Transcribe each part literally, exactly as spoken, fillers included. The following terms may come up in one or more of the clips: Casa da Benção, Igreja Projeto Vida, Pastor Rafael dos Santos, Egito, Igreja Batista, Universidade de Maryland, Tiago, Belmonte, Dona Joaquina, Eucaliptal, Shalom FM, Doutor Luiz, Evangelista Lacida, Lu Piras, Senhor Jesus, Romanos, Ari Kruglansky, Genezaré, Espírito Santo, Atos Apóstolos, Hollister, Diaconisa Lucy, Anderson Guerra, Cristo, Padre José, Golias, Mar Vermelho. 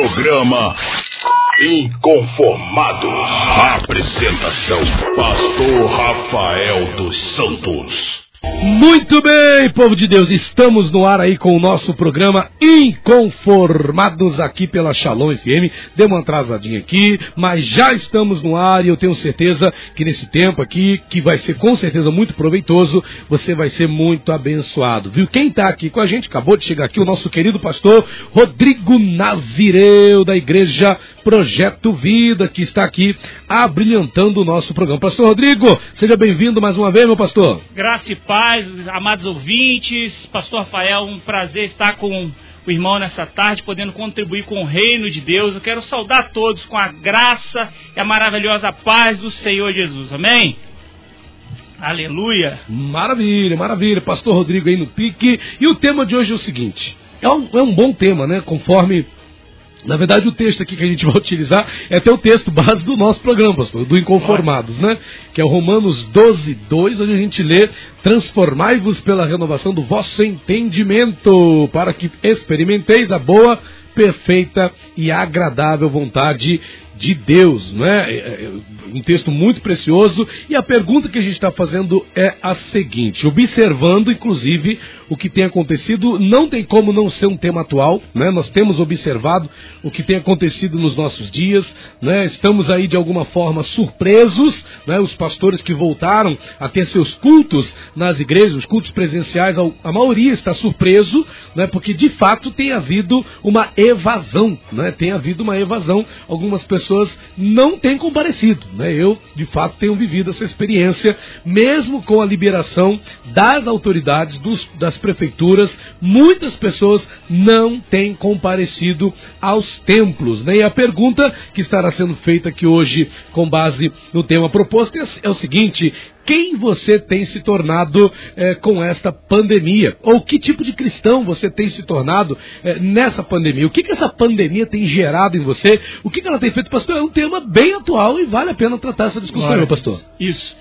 Programa Inconformados. Apresentação: Pastor Rafael dos Santos. Muito bem, povo de Deus, estamos no ar aí com o nosso programa Inconformados aqui pela Shalom F M. Deu uma atrasadinha aqui, mas já estamos no ar e eu tenho certeza que nesse tempo aqui, que vai ser com certeza muito proveitoso, você vai ser muito abençoado, viu? Quem está aqui com a gente, acabou de chegar aqui, o nosso querido pastor Rodrigo Nazireu, da Igreja Projeto Vida, que está aqui abrilhantando o nosso programa. Pastor Rodrigo, seja bem-vindo mais uma vez, meu pastor. Graças e paz. Paz, amados ouvintes, Pastor Rafael, um prazer estar com o irmão nessa tarde, podendo contribuir com o reino de Deus. Eu quero saudar todos com a graça e a maravilhosa paz do Senhor Jesus, amém? Aleluia! Maravilha, maravilha, Pastor Rodrigo aí no pique. E o tema de hoje é o seguinte, é um, é um bom tema, né, conforme... Na verdade, o texto aqui que a gente vai utilizar é até o texto base do nosso programa, pastor, do Inconformados, né? Que é o Romanos doze, dois, onde a gente lê: transformai-vos pela renovação do vosso entendimento, para que experimenteis a boa, perfeita e agradável vontade de Deus, né? É um texto muito precioso, e a pergunta que a gente está fazendo é a seguinte, observando inclusive o que tem acontecido, não tem como não ser um tema atual, né? Nós temos observado o que tem acontecido nos nossos dias, né? Estamos aí de alguma forma surpresos, né? Os pastores que voltaram a ter seus cultos nas igrejas, os cultos presenciais, a maioria está surpreso, né? Porque de fato tem havido uma evasão, né? Tem havido uma evasão, algumas pessoas pessoas não têm comparecido, né? Eu, de fato, tenho vivido essa experiência, mesmo com a liberação das autoridades, dos, das prefeituras, muitas pessoas não têm comparecido aos templos, né? E a pergunta que estará sendo feita aqui hoje, com base no tema proposto, é o seguinte... Quem você tem se tornado é, com esta pandemia? Ou que tipo de cristão você tem se tornado é, nessa pandemia? O que, que essa pandemia tem gerado em você? O que, que ela tem feito, pastor? É um tema bem atual e vale a pena tratar essa discussão, Glória, meu pastor. Isso.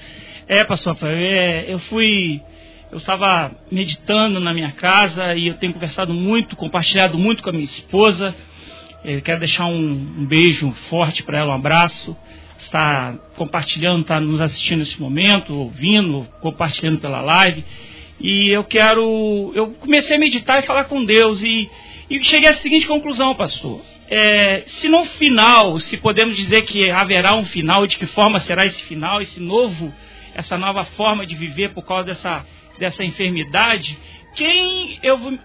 É, pastor Rafael, é, eu fui... Eu estava meditando na minha casa e eu tenho conversado muito, compartilhado muito com a minha esposa. Eu quero deixar um, um beijo forte para ela, um abraço. Está compartilhando, está nos assistindo nesse momento, ouvindo, compartilhando pela live. E eu quero... Eu comecei a meditar e falar com Deus. E, e cheguei à seguinte conclusão, pastor. É, se no final, se podemos dizer que haverá um final, de que forma será esse final, esse novo, essa nova forma de viver por causa dessa, dessa enfermidade... Quem eu vou,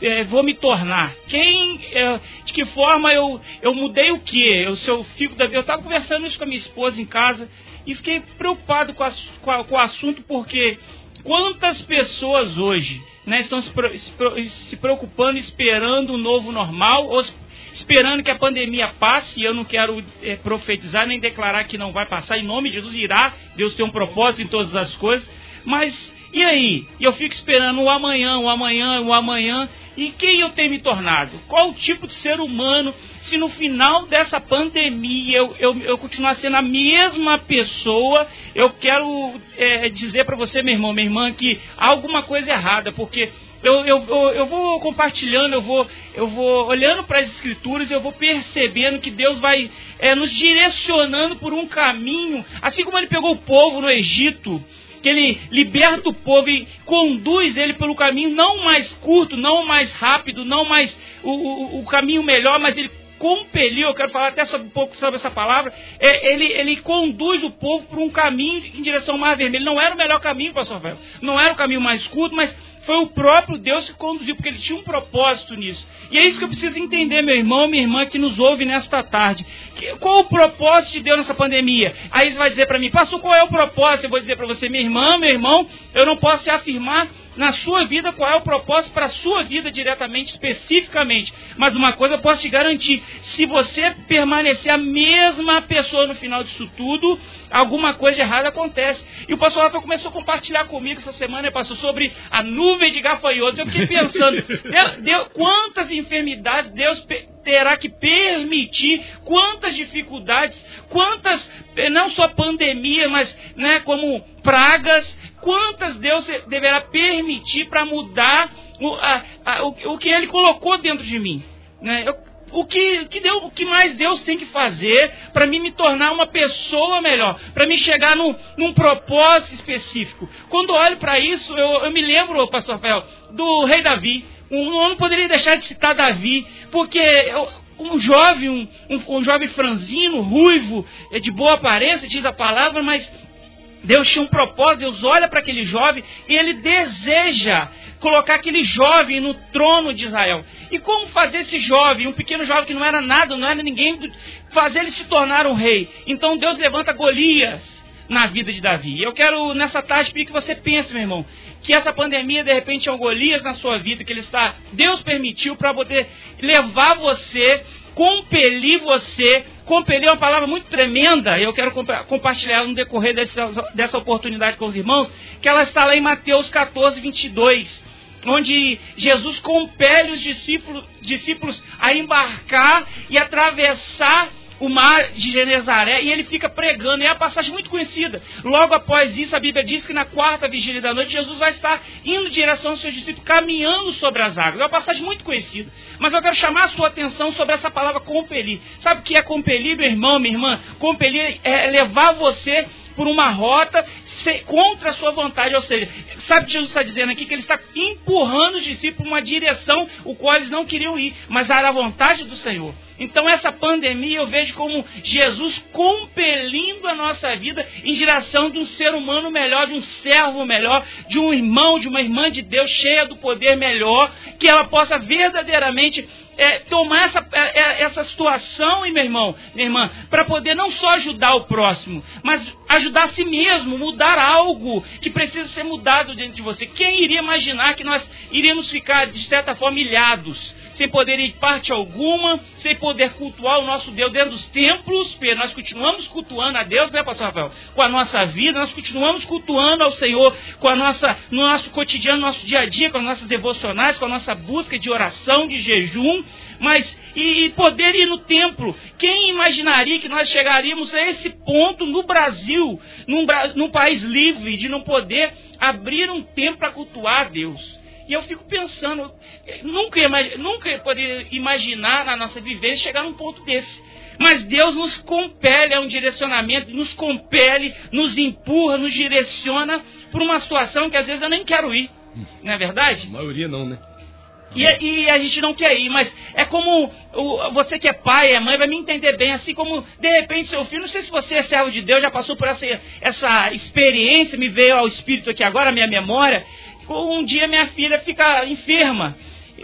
é, vou me tornar? Quem, é, de que forma eu, eu mudei o quê? Eu, se eu fico da... Eu estava conversando isso com a minha esposa em casa e fiquei preocupado com, a, com, a, com o assunto, porque quantas pessoas hoje, né, estão se, se preocupando, esperando o novo normal, ou esperando que a pandemia passe, e eu não quero é, profetizar nem declarar que não vai passar, em nome de Jesus irá, Deus tem um propósito em todas as coisas, mas... E aí? Eu fico esperando o amanhã, o amanhã, o amanhã. E quem eu tenho me tornado? Qual o tipo de ser humano? Se no final dessa pandemia eu, eu, eu continuar sendo a mesma pessoa, eu quero é, dizer para você, meu irmão, minha irmã, que há alguma coisa errada, porque... Eu, eu, eu vou compartilhando, eu vou, eu vou olhando para as escrituras, eu vou percebendo que Deus vai é, nos direcionando por um caminho, assim como ele pegou o povo no Egito, que ele liberta o povo e conduz ele pelo caminho não mais curto, não mais rápido, não mais o, o, o caminho melhor, mas ele compeliu, eu quero falar até sobre, um pouco sobre essa palavra, é, ele, ele conduz o povo por um caminho em direção ao Mar Vermelho. Não era o melhor caminho, pastor Rafael, não era o caminho mais curto, mas foi o próprio Deus que conduziu, porque ele tinha um propósito nisso. E é isso que eu preciso entender, meu irmão, minha irmã, que nos ouve nesta tarde. Qual o propósito de Deus nessa pandemia? Aí você vai dizer para mim, pastor, qual é o propósito? Eu vou dizer para você, minha irmã, meu irmão, eu não posso afirmar na sua vida qual é o propósito para a sua vida diretamente, especificamente. Mas uma coisa eu posso te garantir, se você permanecer a mesma pessoa no final disso tudo, alguma coisa errada acontece. E o pastor Rafael começou a compartilhar comigo essa semana, pastor, sobre a nuvem de gafanhotos. Eu fiquei pensando, Deus, Deus, quantas enfermidades Deus pe- terá que permitir, quantas dificuldades, quantas, não só pandemia, mas né, como pragas, quantas Deus deverá permitir para mudar o, a, a, o, o que Ele colocou dentro de mim. Né? Eu, O que, que Deus, o que mais Deus tem que fazer para mim me tornar uma pessoa melhor, para me chegar num, num propósito específico? Quando olho para isso, eu, eu me lembro, pastor Rafael, do rei Davi. Eu não poderia deixar de citar Davi, porque um jovem, um, um, um jovem franzino, ruivo, de boa aparência, diz a palavra, mas... Deus tinha um propósito, Deus olha para aquele jovem e Ele deseja colocar aquele jovem no trono de Israel. E como fazer esse jovem, um pequeno jovem que não era nada, não era ninguém, fazer ele se tornar um rei? Então Deus levanta Golias na vida de Davi. Eu quero, nessa tarde, pedir que você pense, meu irmão, que essa pandemia, de repente, é um Golias na sua vida, que ele está, Deus permitiu para poder levar você, compelir você, compelir é uma palavra muito tremenda, e eu quero compa- compartilhar no decorrer dessa, dessa oportunidade com os irmãos, que ela está lá em Mateus catorze, vinte e dois, onde Jesus compele os discípulos, discípulos a embarcar e atravessar o mar de Genezaré, e ele fica pregando, é uma passagem muito conhecida. Logo após isso, a Bíblia diz que na quarta vigília da noite, Jesus vai estar indo em direção aos seus discípulos, caminhando sobre as águas. É uma passagem muito conhecida, mas eu quero chamar a sua atenção sobre essa palavra compelir. Sabe o que é compelir, meu irmão, minha irmã? Compelir é levar você por uma rota contra a sua vontade, ou seja, sabe o que Jesus está dizendo aqui? Que ele está empurrando os discípulos para uma direção, o qual eles não queriam ir, mas era a vontade do Senhor. Então essa pandemia eu vejo como Jesus compelindo a nossa vida em direção de um ser humano melhor, de um servo melhor, de um irmão, de uma irmã de Deus cheia do poder melhor, que ela possa verdadeiramente é, tomar essa, é, essa situação, e meu irmão, minha irmã, para poder não só ajudar o próximo, mas ajudar a si mesmo, mudar algo que precisa ser mudado dentro de você. Quem iria imaginar que nós iríamos ficar, de certa forma, ilhados, sem poder ir parte alguma, sem poder cultuar o nosso Deus dentro dos templos, porque nós continuamos cultuando a Deus, né, pastor Rafael? Com a nossa vida, nós continuamos cultuando ao Senhor, com a nossa, no nosso cotidiano, no nosso dia a dia, com as nossas devocionais, com a nossa busca de oração, de jejum, mas e, e poder ir no templo. Quem imaginaria que nós chegaríamos a esse ponto no Brasil, num, num país livre, de não poder abrir um templo para cultuar a Deus? E eu fico pensando, nunca, nunca poderia imaginar na nossa vivência chegar num ponto desse. Mas Deus nos compele a um direcionamento, nos compele, nos empurra, nos direciona para uma situação que às vezes eu nem quero ir. Não é verdade? A maioria não, né? E, e a gente não quer ir, mas é como o, você que é pai, é mãe, vai me entender bem, assim como de repente seu filho, não sei se você é servo de Deus, já passou por essa, essa experiência, me veio ao espírito aqui agora, a minha memória. Um dia minha filha fica enferma,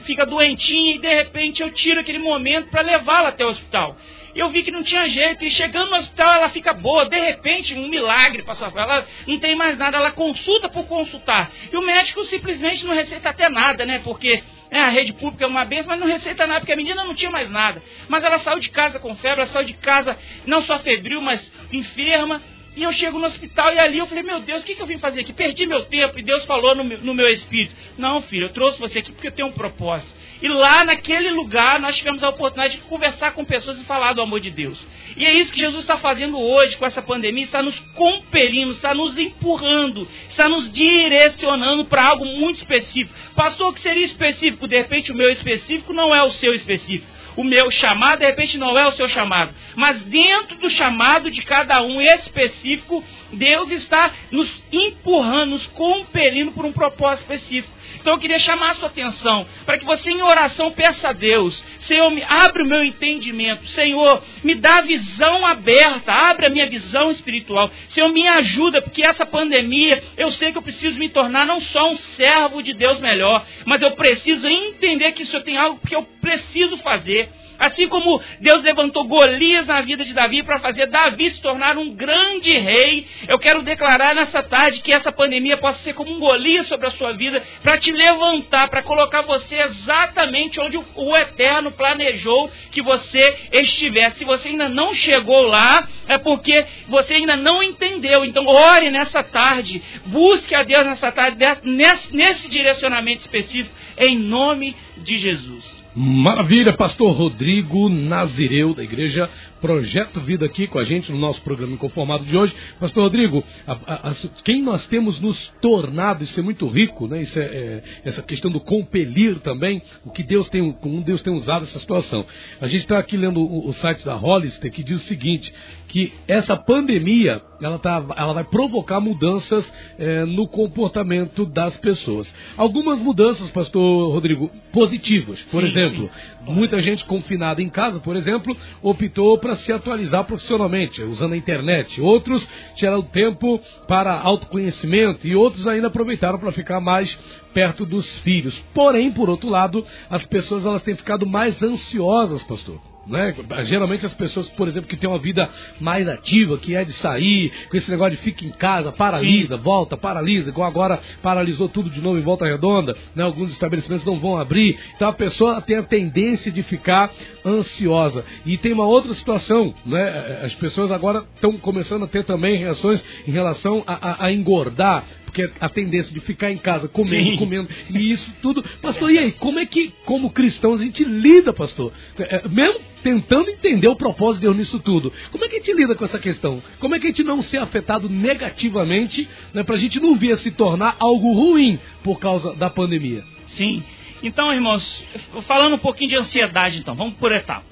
fica doentinha, e de repente eu tiro aquele momento para levá-la até o hospital. Eu vi que não tinha jeito, e chegando no hospital ela fica boa, de repente, um milagre passou, ela não tem mais nada, ela consulta por consultar, e o médico simplesmente não receita até nada, né, porque né, a rede pública é uma benção, mas não receita nada, porque a menina não tinha mais nada, mas ela saiu de casa com febre, ela saiu de casa não só febril, mas enferma. E eu chego no hospital e ali eu falei, meu Deus, o que, que eu vim fazer aqui? Perdi meu tempo. E Deus falou no meu, no meu espírito, não, filho, eu trouxe você aqui porque eu tenho um propósito. E lá naquele lugar nós tivemos a oportunidade de conversar com pessoas e falar do amor de Deus. E é isso que Jesus está fazendo hoje com essa pandemia, está nos compelindo, está nos empurrando, está nos direcionando para algo muito específico. Pastor, o que seria específico? De repente o meu específico não é o seu específico. O meu chamado, de repente, não é o seu chamado. Mas dentro do chamado de cada um específico, Deus está nos empurrando, nos compelindo por um propósito específico. Então eu queria chamar a sua atenção, para que você em oração peça a Deus, Senhor, me abre o meu entendimento, Senhor, me dá a visão aberta, abre a minha visão espiritual, Senhor, me ajuda, porque essa pandemia, eu sei que eu preciso me tornar não só um servo de Deus melhor, mas eu preciso entender que isso tem algo que eu preciso fazer. Assim como Deus levantou Golias na vida de Davi para fazer Davi se tornar um grande rei, eu quero declarar nessa tarde que essa pandemia possa ser como um Golias sobre a sua vida, para te levantar, para colocar você exatamente onde o Eterno planejou que você estivesse. Se você ainda não chegou lá, é porque você ainda não entendeu. Então ore nessa tarde, busque a Deus nessa tarde, nesse, nesse direcionamento específico, em nome de Jesus. Maravilha, pastor Rodrigo Nazireu, da Igreja Projeto Vida, aqui com a gente no nosso programa Inconformado de hoje. Pastor Rodrigo, a, a, a, quem nós temos nos tornado, isso é muito rico, né? Isso é, é, essa questão do compelir também, o que Deus tem, como Deus tem usado essa situação. A gente está aqui lendo o, o site da Hollister, que diz o seguinte, que essa pandemia, ela, tá, ela vai provocar mudanças é, no comportamento das pessoas. Algumas mudanças, pastor Rodrigo, positivas, por sim, exemplo. Exemplo, muita gente confinada em casa, por exemplo, optou para se atualizar profissionalmente, usando a internet. Outros tiraram tempo para autoconhecimento e outros ainda aproveitaram para ficar mais perto dos filhos. Porém, por outro lado, as pessoas elas têm ficado mais ansiosas, pastor. Né? Geralmente as pessoas, por exemplo, que têm uma vida mais ativa, que é de sair, com esse negócio de fica em casa, paralisa, sim, volta, paralisa, igual agora paralisou tudo de novo em Volta Redonda, né? Alguns estabelecimentos não vão abrir, então a pessoa tem a tendência de ficar ansiosa. E tem uma outra situação, né? As pessoas agora estão começando a ter também reações em relação a, a, a engordar, porque a tendência de ficar em casa, comendo, sim, comendo, e isso tudo. Pastor, e aí, como é que, como cristãos, a gente lida, pastor? É, mesmo tentando entender o propósito de Deus nisso tudo. Como é que a gente lida com essa questão? Como é que a gente não ser afetado negativamente, né, para a gente não vir a se tornar algo ruim por causa da pandemia? Sim. Então, irmãos, falando um pouquinho de ansiedade, então, vamos por etapa.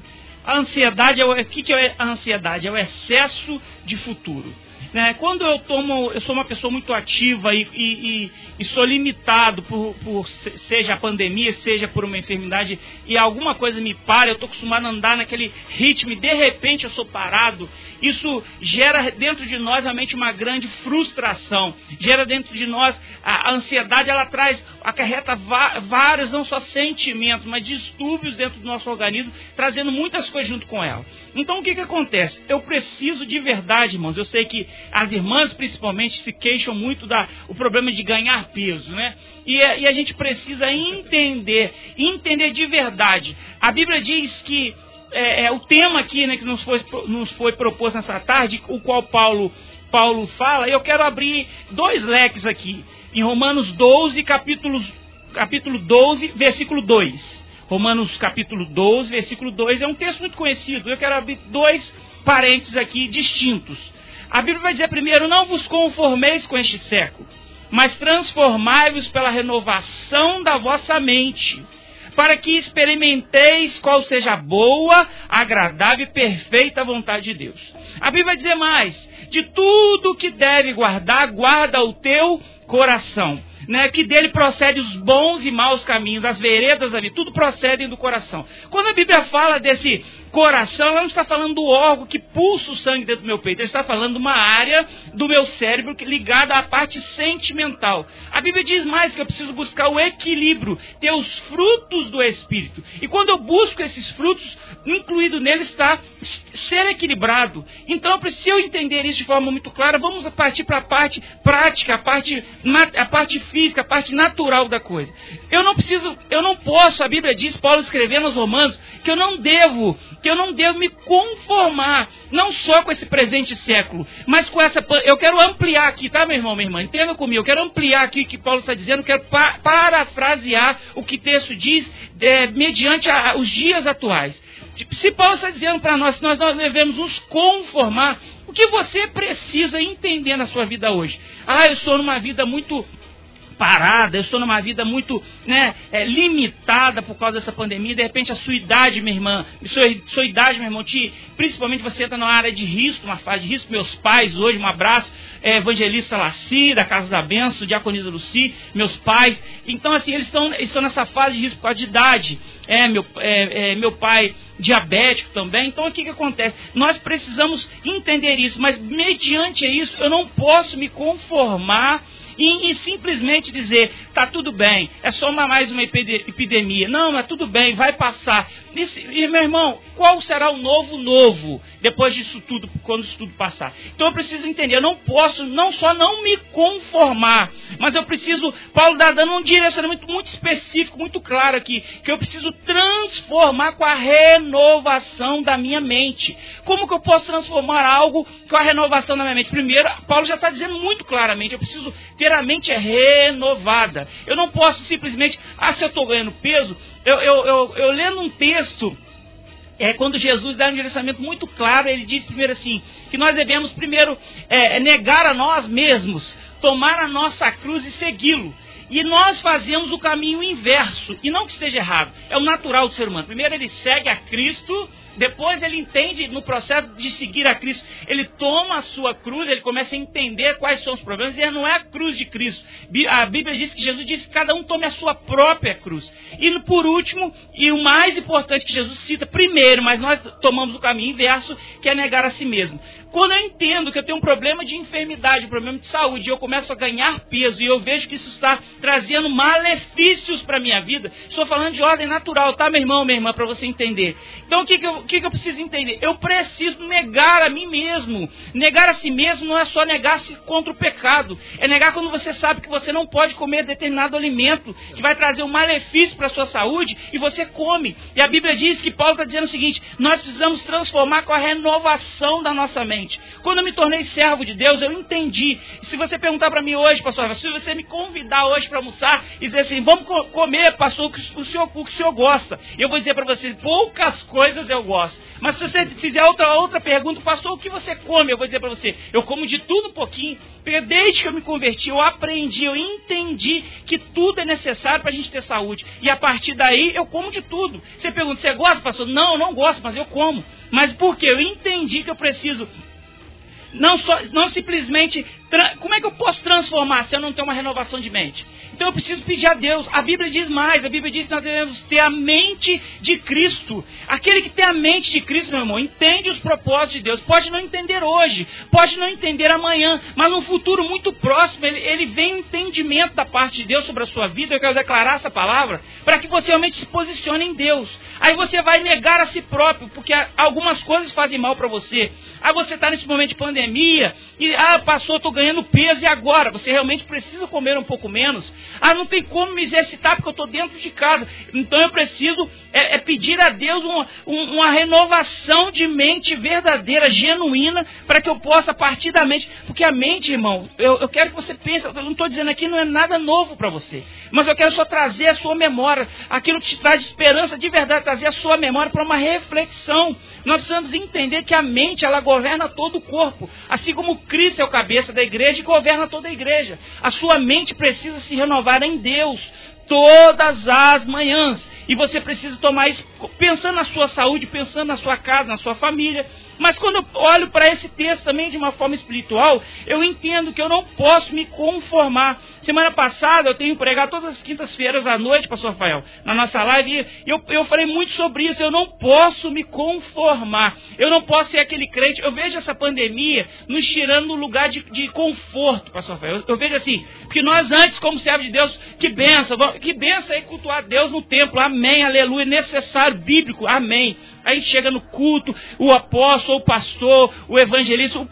A ansiedade, é o que, que é a ansiedade? É o excesso de futuro. Né? Quando eu tomo, eu sou uma pessoa muito ativa e, e, e, e sou limitado por, por seja a pandemia, seja por uma enfermidade e alguma coisa me para, eu estou acostumado a andar naquele ritmo e de repente eu sou parado, isso gera dentro de nós realmente uma grande frustração, gera dentro de nós a, a ansiedade, ela traz, acarreta va- vários, não só sentimentos, mas distúrbios dentro do nosso organismo, trazendo muitas coisas junto com ela. Então o que que acontece? Eu preciso de verdade, irmãos, eu sei que as irmãs, principalmente, se queixam muito da, o problema de ganhar peso, né? E, e a gente precisa entender, entender de verdade. A Bíblia diz que é, é, o tema aqui, né, que nos foi, nos foi proposto nessa tarde, o qual Paulo, Paulo fala, e eu quero abrir dois leques aqui. Em Romanos doze, capítulo, capítulo doze, versículo dois. Romanos capítulo doze, versículo dois, é um texto muito conhecido. Eu quero abrir dois parênteses aqui distintos. A Bíblia vai dizer primeiro, não vos conformeis com este século, mas transformai-vos pela renovação da vossa mente, para que experimenteis qual seja a boa, agradável e perfeita vontade de Deus. A Bíblia vai dizer mais, de tudo que deve guardar, guarda o teu coração. Né, que dele procedem os bons e maus caminhos, as veredas ali, tudo procedem do coração. Quando a Bíblia fala desse coração, ela não está falando do órgão que pulsa o sangue dentro do meu peito, ela está falando de uma área do meu cérebro ligada à parte sentimental. A Bíblia diz mais que eu preciso buscar o equilíbrio, ter os frutos do Espírito. E quando eu busco esses frutos, incluído nele está ser equilibrado. Então, se eu entender isso de forma muito clara, vamos partir para a parte prática, a parte, a parte física, a parte natural da coisa. Eu não preciso, eu não posso, a Bíblia diz, Paulo escrevendo aos Romanos, que eu não devo, que eu não devo me conformar, não só com esse presente século, mas com essa, eu quero ampliar aqui, tá, meu irmão, minha irmã, entenda comigo, eu quero ampliar aqui o que Paulo está dizendo, quero pa- parafrasear o que o texto diz, é, mediante a, os dias atuais. Se Paulo está dizendo para nós, nós nós devemos nos conformar, o que você precisa entender na sua vida hoje? Ah, eu sou numa vida muito parada, eu estou numa vida muito né, é, limitada por causa dessa pandemia, de repente a sua idade, minha irmã, sua, sua idade, meu irmão, te, principalmente você entra numa área de risco, uma fase de risco, meus pais hoje, um abraço, é, Evangelista Lacida, da Casa da Benção, Diaconisa Lucy, meus pais, então assim, eles estão eles estão nessa fase de risco por causa de idade, é, meu, é, é, meu pai diabético também, então o que, que acontece? Nós precisamos entender isso, mas mediante isso, eu não posso me conformar E, e simplesmente dizer, tá tudo bem, é só uma, mais uma epidemia. Não, mas tudo bem, vai passar. E, e, meu irmão, qual será o novo novo depois disso tudo, quando isso tudo passar? Então eu preciso entender, eu não posso, não só não me conformar, mas eu preciso, Paulo está dando um direcionamento muito específico, muito claro aqui, que eu preciso transformar com a renovação da minha mente. Como que eu posso transformar algo com a renovação da minha mente? Primeiro, Paulo já está dizendo muito claramente, eu preciso ter verdadeiramente renovada. Eu não posso simplesmente, ah, se eu estou ganhando peso, eu, eu, eu, eu lendo um texto, é quando Jesus dá um direcionamento muito claro, ele diz primeiro assim, que nós devemos primeiro é, negar a nós mesmos, tomar a nossa cruz e segui-lo. E nós fazemos o caminho inverso, e não que esteja errado, é o natural do ser humano. Primeiro ele segue a Cristo, depois ele entende, no processo de seguir a Cristo, ele toma a sua cruz, ele começa a entender quais são os problemas, e não é a cruz de Cristo. A Bíblia diz que Jesus disse que cada um tome a sua própria cruz. E por último, e o mais importante que Jesus cita, primeiro, mas nós tomamos o caminho inverso, que é negar a si mesmo. Quando eu entendo que eu tenho um problema de enfermidade, um problema de saúde, e eu começo a ganhar peso, e eu vejo que isso está trazendo malefícios para a minha vida. Estou falando de ordem natural, tá, meu irmão, minha irmã, para você entender. Então, o que que, eu, o que que eu preciso entender? Eu preciso negar a mim mesmo. Negar a si mesmo não é só negar-se contra o pecado. É negar quando você sabe que você não pode comer determinado alimento, que vai trazer um malefício para a sua saúde, e você come. E a Bíblia diz que Paulo está dizendo o seguinte, nós precisamos transformar com a renovação da nossa mente. Quando eu me tornei servo de Deus, eu entendi. Se você perguntar para mim hoje, pastor, se você me convidar hoje para almoçar e dizer assim, vamos comer, pastor, o que o senhor, o que o senhor gosta. Eu vou dizer para vocês, poucas coisas eu gosto. Mas se você fizer outra, outra pergunta, pastor, o que você come? Eu vou dizer para você, eu como de tudo um pouquinho, porque desde que eu me converti, eu aprendi, eu entendi que tudo é necessário para a gente ter saúde. E a partir daí, eu como de tudo. Você pergunta, você gosta, pastor? Não, eu não gosto, mas eu como. Mas por quê? Eu entendi que eu preciso... Não, só, não simplesmente... Como é que eu posso transformar se eu não tenho uma renovação de mente? Então eu preciso pedir a Deus. A Bíblia diz mais. A Bíblia diz que nós devemos ter a mente de Cristo. Aquele que tem a mente de Cristo, meu irmão, entende os propósitos de Deus. Pode não entender hoje. Pode não entender amanhã. Mas no futuro muito próximo, ele, ele vem entendimento da parte de Deus sobre a sua vida. Eu quero declarar essa palavra para que você realmente se posicione em Deus. Aí você vai negar a si próprio, porque algumas coisas fazem mal para você. Aí você está nesse momento de pandemia. E, ah, pastor, estou ganhando peso, e agora? Você realmente precisa comer um pouco menos? Ah, não tem como me exercitar porque eu estou dentro de casa. Então eu preciso é, é pedir a Deus um, um, uma renovação de mente verdadeira, genuína, para que eu possa partir da mente. Porque a mente, irmão, eu, eu quero que você pense, eu não estou dizendo aqui, não é nada novo para você. Mas eu quero só trazer a sua memória, aquilo que te traz esperança de verdade, trazer a sua memória para uma reflexão. Nós precisamos entender que a mente, ela governa todo o corpo. Assim como Cristo é o cabeça da igreja e governa toda a igreja. A sua mente precisa se renovar em Deus todas as manhãs. E você precisa tomar isso pensando na sua saúde, pensando na sua casa, na sua família. Mas quando eu olho para esse texto também de uma forma espiritual, eu entendo que eu não posso me conformar. Semana passada eu tenho pregado todas as quintas-feiras à noite, pastor Rafael, na nossa live, e eu, eu falei muito sobre isso, eu não posso me conformar, eu não posso ser aquele crente. Eu vejo essa pandemia nos tirando do lugar de, de conforto, pastor Rafael. Eu, eu vejo assim, porque nós antes, como servos de Deus, que benção, que benção é cultuar Deus no templo, amém, aleluia, necessário, bíblico, amém. Aí chega no culto, o apóstolo, o pastor, o evangelista,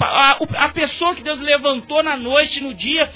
a pessoa que Deus levantou na noite, no dia,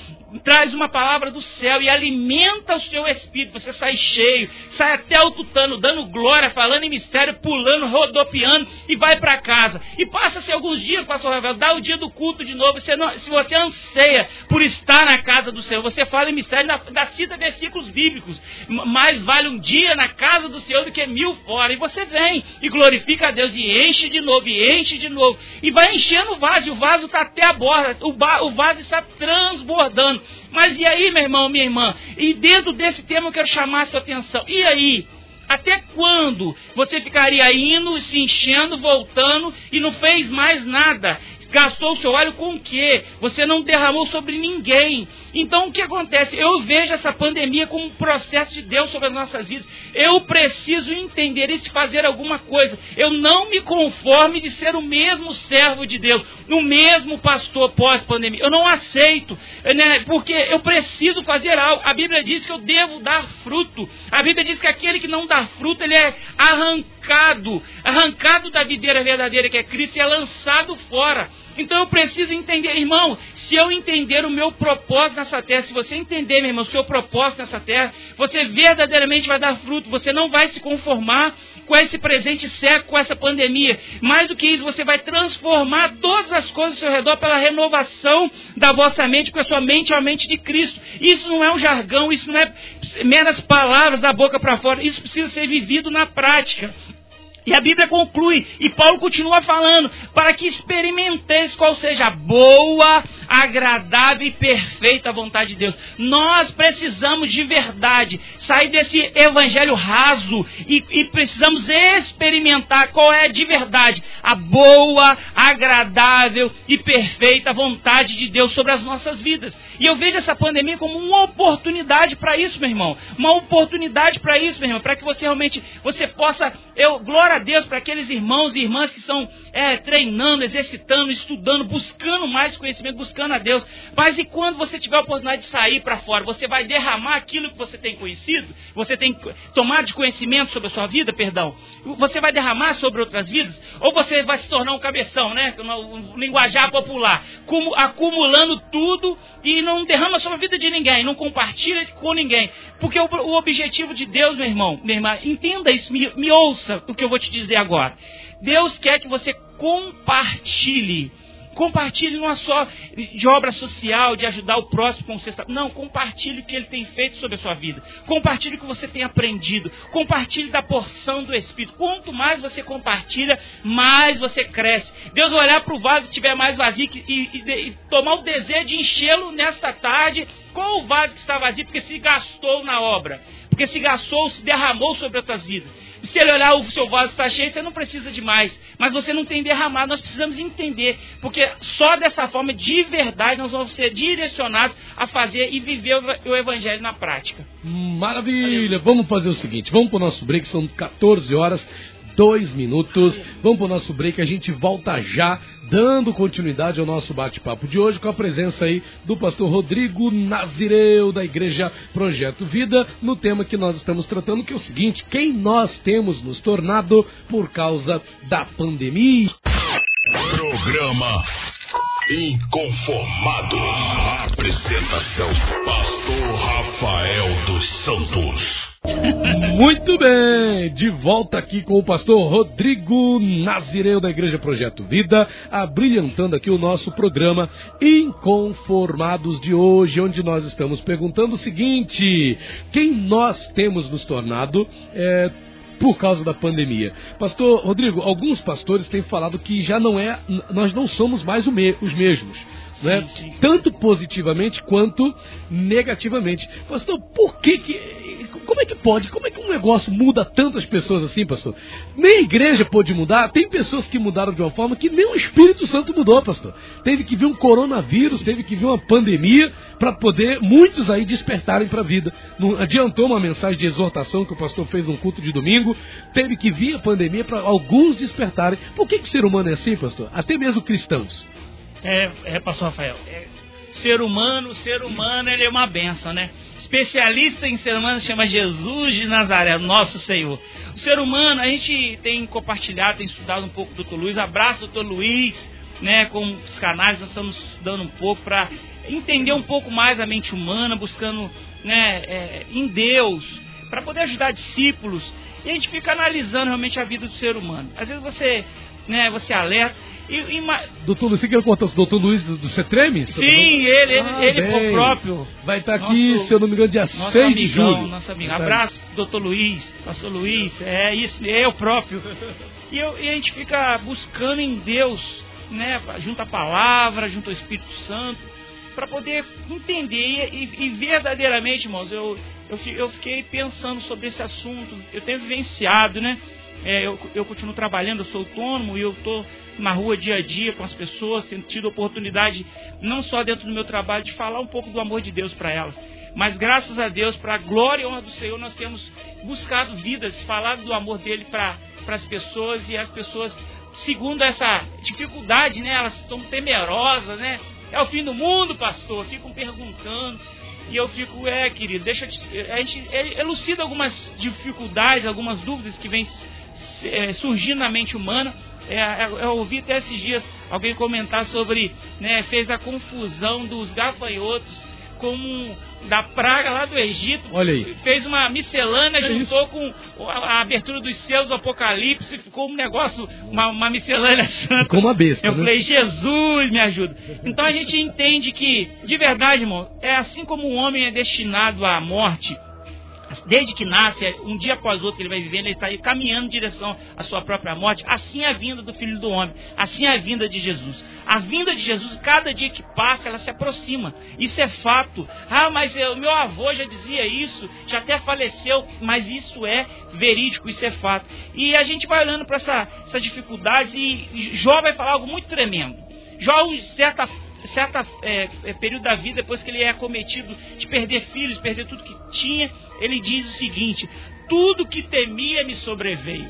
traz uma palavra do céu e alimenta o seu espírito. Você sai cheio, sai até o tutano, dando glória, falando em mistério, pulando, rodopiando e vai para casa. E passa-se alguns dias, pastor Rafael, dá o dia do culto de novo. Você não, se você anseia por estar na casa do Senhor, você fala em mistério, ainda cita versículos bíblicos. Mais vale um dia na casa do Senhor do que mil fora. E você vem e glorifica a Deus e enche de novo, e enche de novo. E vai enchendo o vaso, e o vaso está até a borda, o, ba, o vaso está transbordando. Mas e aí, meu irmão, minha irmã? E dentro desse tema eu quero chamar a sua atenção. E aí? Até quando você ficaria indo, se enchendo, voltando e não fez mais nada? Gastou o seu óleo com o quê? Você não derramou sobre ninguém. Então o que acontece? Eu vejo essa pandemia como um processo de Deus sobre as nossas vidas. Eu preciso entender isso e fazer alguma coisa. Eu não me conforme de ser o mesmo servo de Deus, o mesmo pastor pós-pandemia. Eu não aceito, né? Porque eu preciso fazer algo. A Bíblia diz que eu devo dar fruto. A Bíblia diz que aquele que não dá fruto, ele é arrancado, arrancado da videira verdadeira que é Cristo e é lançado fora. Então eu preciso entender, irmão, se eu entender o meu propósito nessa terra, se você entender, meu irmão, o seu propósito nessa terra, você verdadeiramente vai dar fruto, você não vai se conformar com esse presente século, com essa pandemia. Mais do que isso, você vai transformar todas as coisas ao seu redor pela renovação da vossa mente, porque a sua mente é a mente de Cristo. Isso não é um jargão, isso não é meras palavras da boca para fora, isso precisa ser vivido na prática. E a Bíblia conclui, e Paulo continua falando, para que experimenteis qual seja a boa, agradável e perfeita vontade de Deus. Nós precisamos de verdade sair desse evangelho raso e, e precisamos experimentar qual é de verdade a boa, agradável e perfeita vontade de Deus sobre as nossas vidas. E eu vejo essa pandemia como uma oportunidade para isso, meu irmão. Uma oportunidade para isso, meu irmão, para que você realmente você possa... Eu, glória a Deus para aqueles irmãos e irmãs que estão é, treinando, exercitando, estudando, buscando mais conhecimento, buscando a Deus. Mas e quando você tiver a oportunidade de sair para fora, você vai derramar aquilo que você tem conhecido? Você tem tomado de conhecimento sobre a sua vida, perdão? Você vai derramar sobre outras vidas? Ou você vai se tornar um cabeção, né? Um linguajar popular, acumulando tudo e não derrama sobre a vida de ninguém, não compartilha com ninguém. Porque o, o objetivo de Deus, meu irmão, minha irmã, entenda isso, me, me ouça o que eu vou te dizer agora. Deus quer que você compartilhe. Compartilhe não é só de obra social, de ajudar o próximo como você está. Não, compartilhe o que ele tem feito sobre a sua vida. Compartilhe o que você tem aprendido. Compartilhe da porção do Espírito. Quanto mais você compartilha, mais você cresce. Deus vai olhar para o vaso que estiver mais vazio e, e, e tomar o desejo de enchê-lo nesta tarde com o vaso que está vazio, porque se gastou na obra. Porque se gastou, se derramou sobre outras vidas. Se ele olhar o seu vaso está cheio, você não precisa de mais. Mas você não tem derramado. Nós precisamos entender. Porque só dessa forma, de verdade, nós vamos ser direcionados a fazer e viver o Evangelho na prática. Maravilha! Vamos fazer o seguinte. Vamos para o nosso break. São catorze horas, dois minutos. Vamos para o nosso break. A gente volta já, dando continuidade ao nosso bate-papo de hoje, com a presença aí do pastor Rodrigo Nazireu, da Igreja Projeto Vida, no tema que nós estamos tratando, que é o seguinte: quem nós temos nos tornado por causa da pandemia. Programa Inconformados. Apresentação: Pastor Rafael dos Santos. Muito bem, de volta aqui com o pastor Rodrigo Nazireu da Igreja Projeto Vida, abrilhantando aqui o nosso programa Inconformados de hoje, onde nós estamos perguntando o seguinte: quem nós temos nos tornado é, por causa da pandemia? Pastor Rodrigo, alguns pastores têm falado que já não é, nós não somos mais o me, os mesmos. Né? Sim, sim. Tanto positivamente quanto negativamente. Pastor, por que que... Como é que pode? Como é que um negócio muda tantas pessoas assim, pastor? Nem a igreja pôde mudar. Tem pessoas que mudaram de uma forma que nem o Espírito Santo mudou, pastor. Teve que vir um coronavírus, teve que vir uma pandemia para poder muitos aí despertarem para a vida. Não adiantou uma mensagem de exortação que o pastor fez num culto de domingo. Teve que vir a pandemia para alguns despertarem. Por que que o ser humano é assim, pastor? Até mesmo cristãos. É, é, pastor Rafael, é, ser humano, ser humano, ele é uma benção, né? Especialista em ser humano se chama Jesus de Nazaré, nosso Senhor. O ser humano, a gente tem compartilhado, tem estudado um pouco do doutor Luiz, abraço doutor Luiz, né? Com os canais, nós estamos estudando um pouco para entender um pouco mais a mente humana, buscando, né, é, em Deus, para poder ajudar discípulos. E a gente fica analisando realmente a vida do ser humano. Às vezes você, né, você alerta... E, e ma... Doutor Luiz, você quer contar o doutor Luiz do, do C E T R E M E? Sim, ele, ah, ele, ele próprio. Vai estar aqui, nosso, se eu não me engano, dia seis amigão, de julho. Nosso amigo. Abraço, doutor Luiz, pastor Luiz, é isso, eu próprio. E, eu, e a gente fica buscando em Deus, né, junto à palavra, junto ao Espírito Santo, para poder entender e, e verdadeiramente, irmãos, eu, eu, eu fiquei pensando sobre esse assunto, eu tenho vivenciado, né? É, eu, eu continuo trabalhando, eu sou autônomo e eu estou na rua dia a dia com as pessoas, tendo tido oportunidade, não só dentro do meu trabalho, de falar um pouco do amor de Deus para elas. Mas graças a Deus, para a glória e honra do Senhor, nós temos buscado vidas, falado do amor dele para as pessoas, e as pessoas, segundo essa dificuldade, né, elas estão temerosas, né? É o fim do mundo, pastor, ficam perguntando. E eu fico, é, querido, deixa eu te, a gente elucida algumas dificuldades, algumas dúvidas que vêm surgindo na mente humana, É, eu ouvi até esses dias alguém comentar sobre, né, fez a confusão dos gafanhotos como da praga lá do Egito. Olha aí. Fez uma miscelânea, é juntou isso. com a, a abertura dos céus do Apocalipse, ficou um negócio, uma, uma miscelânea santa. Ficou uma besta. Eu né? falei, Jesus, me ajuda. Então a gente entende que, de verdade, irmão, é assim como o homem é destinado à morte, desde que nasce, um dia após outro que ele vai vivendo, ele está aí caminhando em direção à sua própria morte. Assim é a vinda do Filho do Homem, assim é a vinda de Jesus. A vinda de Jesus, cada dia que passa, ela se aproxima. Isso é fato. Ah, mas o meu avô já dizia isso, já até faleceu, mas isso é verídico, isso é fato. E a gente vai olhando para essa, essas dificuldades, e Jó vai falar algo muito tremendo. Jó, de certa forma, certo é, período da vida, depois que ele é acometido de perder filhos, perder tudo que tinha, ele diz o seguinte: tudo que temia me sobreveio.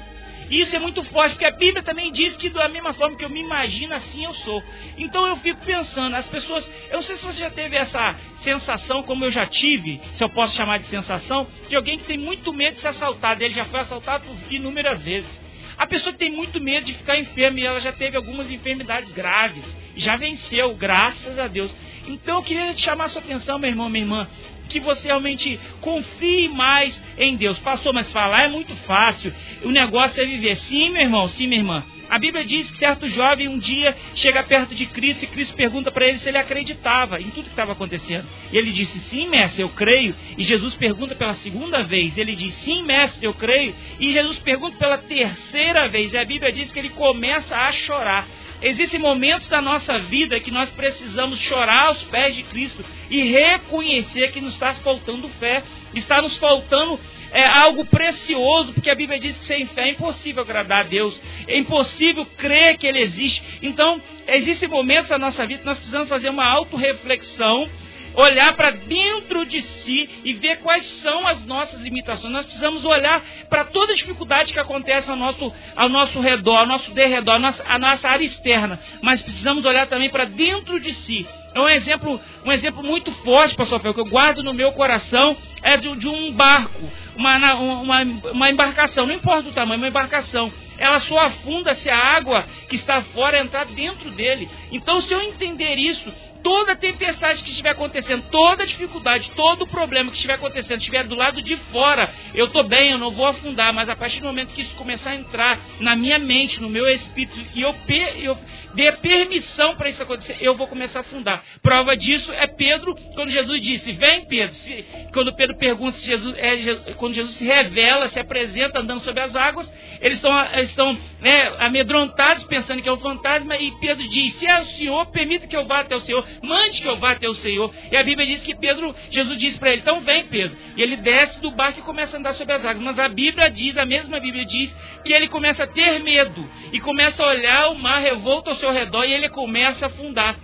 Isso é muito forte, porque a Bíblia também diz que da mesma forma que eu me imagino, assim eu sou. Então eu fico pensando, as pessoas, eu não sei se você já teve essa sensação, como eu já tive, se eu posso chamar de sensação, de alguém que tem muito medo de ser assaltado. Ele já foi assaltado por inúmeras vezes. A pessoa tem muito medo de ficar enferma, e ela já teve algumas enfermidades graves, já venceu, graças a Deus. Então eu queria te chamar a sua atenção, meu irmão, minha irmã, que você realmente confie mais em Deus. Pastor, mas falar é muito fácil, o negócio é viver. Sim, meu irmão, sim, minha irmã. A Bíblia diz que certo jovem um dia chega perto de Cristo, e Cristo pergunta para ele se ele acreditava em tudo que estava acontecendo. E ele disse, sim, mestre, eu creio. E Jesus pergunta pela segunda vez. Ele diz, sim, mestre, eu creio. E Jesus pergunta pela terceira vez. E a Bíblia diz que ele começa a chorar. Existem momentos da nossa vida que nós precisamos chorar aos pés de Cristo e reconhecer que nos está faltando fé, está nos faltando é, algo precioso, porque a Bíblia diz que sem fé é impossível agradar a Deus, é impossível crer que Ele existe. Então, existem momentos da nossa vida que nós precisamos fazer uma autorreflexão, olhar para dentro de si e ver quais são as nossas limitações. Nós precisamos olhar para toda a dificuldade que acontece ao nosso, ao nosso redor, ao nosso derredor, à nossa, à nossa área externa. Mas precisamos olhar também para dentro de si. É um exemplo, um exemplo muito forte, pastor Rafael, que eu guardo no meu coração, é de, de um barco, uma, uma, uma embarcação, não importa o tamanho, uma embarcação. Ela só afunda se a água que está fora entrar dentro dele. Então, se eu entender isso, toda tempestade que estiver acontecendo, toda dificuldade, todo problema que estiver acontecendo, estiver do lado de fora, eu estou bem, eu não vou afundar. Mas a partir do momento que isso começar a entrar na minha mente, no meu espírito, e eu, eu dê permissão para isso acontecer, eu vou começar a afundar. Prova disso é Pedro, quando Jesus disse, vem Pedro. Se, quando Pedro pergunta, se Jesus, é, Jesus, quando Jesus se revela, se apresenta andando sobre as águas, eles estão, estão né, amedrontados, pensando que é um fantasma, e Pedro diz, se é o Senhor, permita que eu vá até o Senhor. Mande que eu vá até o Senhor. E a Bíblia diz que Pedro, Jesus disse para ele, então vem Pedro. E ele desce do barco e começa a andar sobre as águas. Mas a Bíblia diz, a mesma Bíblia diz, que ele começa a ter medo. E começa a olhar o mar revolto ao seu redor e ele começa a afundar.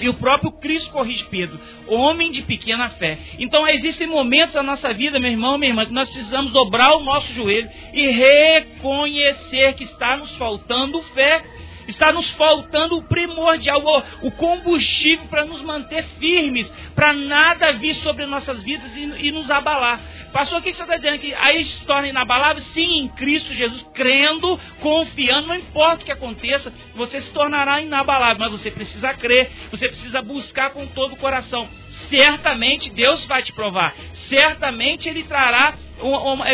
E o próprio Cristo corrige Pedro, homem de pequena fé. Então existem momentos na nossa vida, meu irmão, minha irmã, que nós precisamos dobrar o nosso joelho e reconhecer que está nos faltando fé. Está nos faltando o primordial, o combustível para nos manter firmes, para nada vir sobre nossas vidas e, e nos abalar. Pastor, o que você está dizendo? Que aí se torna inabalável? Sim, em Cristo Jesus, crendo, confiando, não importa o que aconteça, você se tornará inabalável, mas você precisa crer, você precisa buscar com todo o coração. Certamente Deus vai te provar, certamente Ele trará,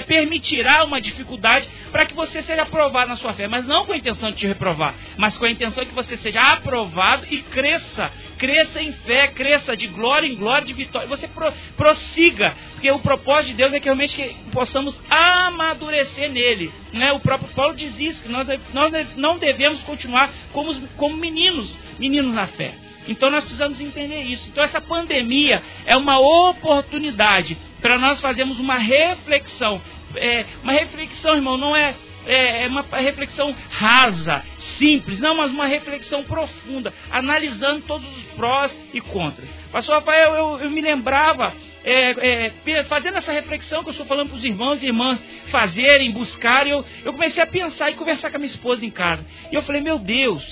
permitirá uma dificuldade para que você seja aprovado na sua fé, mas não com a intenção de te reprovar, mas com a intenção de que você seja aprovado e cresça, cresça em fé, cresça de glória em glória, de vitória, você pro, prossiga, porque o propósito de Deus é que realmente que possamos amadurecer nele, né? O próprio Paulo diz isso, que nós, nós não devemos continuar como, como meninos, meninos na fé. Então nós precisamos entender isso. Então essa pandemia é uma oportunidade para nós fazermos uma reflexão. É, uma reflexão, irmão, não é, é, é uma reflexão rasa, simples, não, mas uma reflexão profunda, analisando todos os prós e contras. Pastor Rafael, eu, eu me lembrava, é, é, fazendo essa reflexão que eu estou falando para os irmãos e irmãs fazerem, buscarem, eu, eu comecei a pensar e conversar com a minha esposa em casa. E eu falei, meu Deus...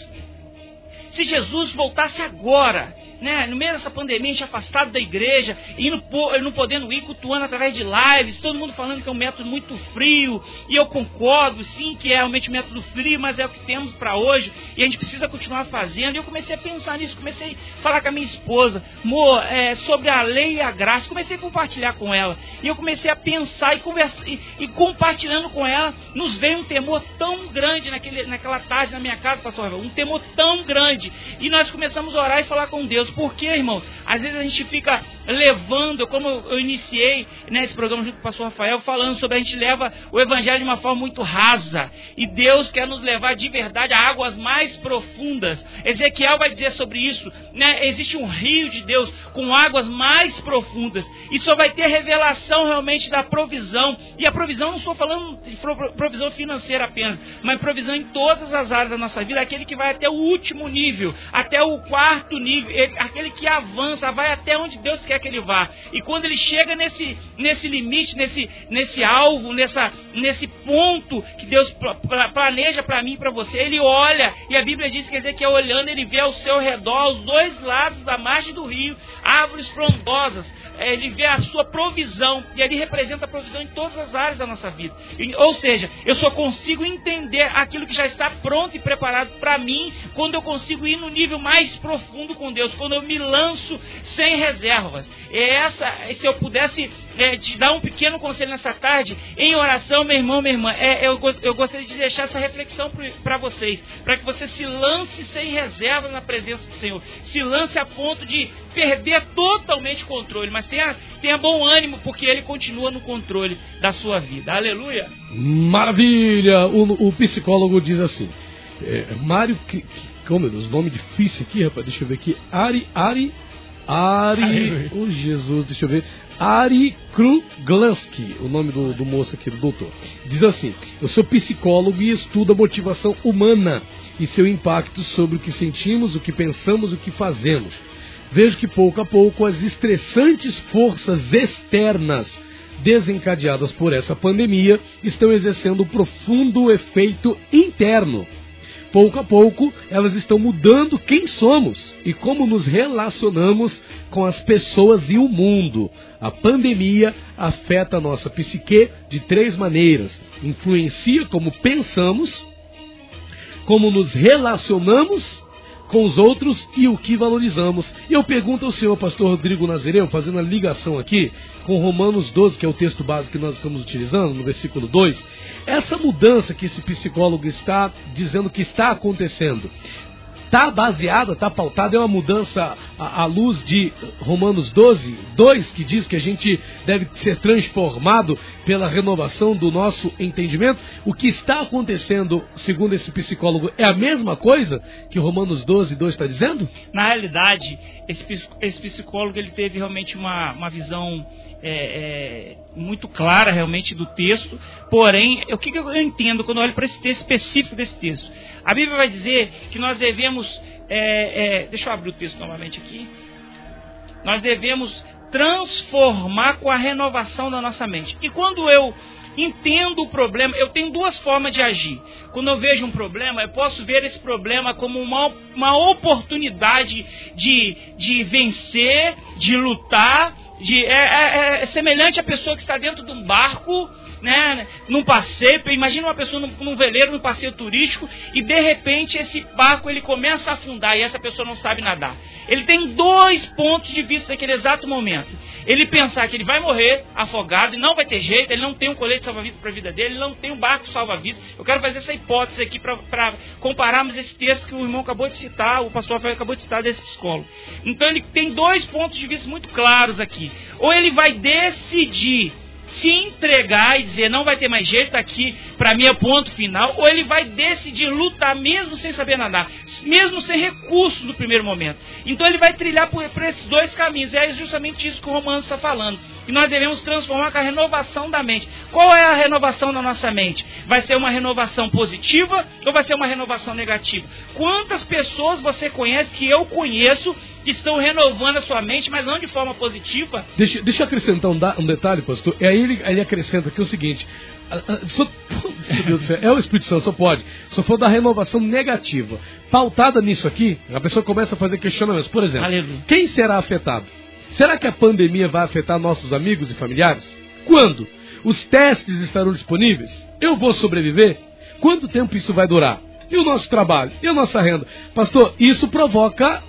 Se Jesus voltasse agora, né, no meio dessa pandemia, a gente afastado da igreja, indo, não podendo ir, cultuando através de lives, todo mundo falando que é um método muito frio, e eu concordo, sim, que é realmente um método frio, mas é o que temos para hoje, e a gente precisa continuar fazendo. E eu comecei a pensar nisso, comecei a falar com a minha esposa, amor, é, sobre a lei e a graça, comecei a compartilhar com ela, e eu comecei a pensar e conversar, e, e compartilhando com ela, nos veio um temor tão grande naquele, naquela tarde na minha casa, pastor Rafael, um temor tão grande, e nós começamos a orar e falar com Deus. Por quê, irmão? Às vezes a gente fica levando, como eu iniciei, né, esse programa junto com o pastor Rafael, falando sobre a gente leva o evangelho de uma forma muito rasa, e Deus quer nos levar de verdade a águas mais profundas. Ezequiel vai dizer sobre isso, né? Existe um rio de Deus com águas mais profundas, e só vai ter revelação realmente da provisão, e a provisão, não estou falando de provisão financeira apenas, mas provisão em todas as áreas da nossa vida, aquele que vai até o último nível, até o quarto nível, ele, aquele que avança, vai até onde Deus quer que ele vá, e quando ele chega nesse, nesse limite, nesse, nesse alvo, nessa, nesse ponto que Deus pra, pra, planeja para mim e para você, ele olha, e a Bíblia diz, quer dizer, que olhando ele vê ao seu redor, aos dois lados da margem do rio, árvores frondosas, ele vê a sua provisão, e ele representa a provisão em todas as áreas da nossa vida, e, ou seja, eu só consigo entender aquilo que já está pronto e preparado para mim, quando eu consigo ir no nível mais profundo com Deus, quando eu me lanço sem reservas. Essa, se eu pudesse é, te dar um pequeno conselho nessa tarde, em oração, meu irmão, minha irmã, é, eu, eu gostaria de deixar essa reflexão para vocês, para que você se lance sem reservas na presença do Senhor, se lance a ponto de perder totalmente o controle, mas tenha, tenha bom ânimo, porque Ele continua no controle da sua vida. Aleluia! Maravilha! O, o psicólogo diz assim, é, Mário, que, que, como é o nome difícil aqui, rapaz, deixa eu ver aqui, Ari, Ari, Ari, oh Jesus, deixa eu ver, Ari Kruglansky, o nome do, do moço aqui, do doutor, diz assim, eu sou psicólogo e estudo a motivação humana e seu impacto sobre o que sentimos, o que pensamos, o que fazemos. Vejo que pouco a pouco as estressantes forças externas desencadeadas por essa pandemia estão exercendo um profundo efeito interno. Pouco a pouco, elas estão mudando quem somos e como nos relacionamos com as pessoas e o mundo. A pandemia afeta a nossa psique de três maneiras. Influencia como pensamos, como nos relacionamos com os outros e o que valorizamos. E eu pergunto ao senhor, pastor Rodrigo Nazireu, fazendo a ligação aqui com Romanos doze, que é o texto base que nós estamos utilizando, no versículo dois, essa mudança que esse psicólogo está dizendo que está acontecendo, está baseada, está pautada, é uma mudança à luz de Romanos doze, dois, que diz que a gente deve ser transformado pela renovação do nosso entendimento. O que está acontecendo, segundo esse psicólogo, é a mesma coisa que Romanos doze, dois está dizendo? Na realidade, esse, esse psicólogo ele teve realmente uma, uma visão É, é, muito clara realmente do texto, porém, o que, que eu entendo quando eu olho para esse texto específico desse texto? A Bíblia vai dizer que nós devemos, é, é, deixa eu abrir o texto novamente aqui, nós devemos transformar com a renovação da nossa mente. E quando eu entendo o problema, eu tenho duas formas de agir. Quando eu vejo um problema, eu posso ver esse problema como uma, uma oportunidade de, de vencer, de lutar. De, é, é, é semelhante à pessoa que está dentro de um barco, né, num passeio. Imagina uma pessoa num, num veleiro, num passeio turístico, e de repente esse barco ele começa a afundar e essa pessoa não sabe nadar. Ele tem dois pontos de vista naquele exato momento. Ele pensar que ele vai morrer afogado e não vai ter jeito, ele não tem um colete salva-vidas para a vida dele, ele não tem um barco salva-vidas. Eu quero fazer essa hipótese aqui para compararmos esse texto que o irmão acabou de citar, o pastor Rafael acabou de citar desse psicólogo. Então ele tem dois pontos de vista muito claros aqui. Ou ele vai decidir se entregar e dizer, não vai ter mais jeito, tá aqui, para mim é ponto final, ou ele vai decidir lutar mesmo sem saber nadar, mesmo sem recurso no primeiro momento. Então ele vai trilhar por, por esses dois caminhos, e é justamente isso que o Romanos está falando, que nós devemos transformar com a renovação da mente. Qual é a renovação da nossa mente? Vai ser uma renovação positiva ou vai ser uma renovação negativa? Quantas pessoas você conhece, que eu conheço, que estão renovando a sua mente, mas não de forma positiva? Deixa, deixa eu acrescentar um, da, um detalhe, pastor. E aí ele, ele acrescenta aqui o seguinte, Só, meu Deus do céu, é o Espírito Santo, só pode. Só for da renovação negativa. Pautada nisso aqui, a pessoa começa a fazer questionamentos. Por exemplo, Aleluia. Quem será afetado? Será que a pandemia vai afetar nossos amigos e familiares? Quando? Os testes estarão disponíveis? Eu vou sobreviver? Quanto tempo isso vai durar? E o nosso trabalho? E a nossa renda? Pastor, isso provoca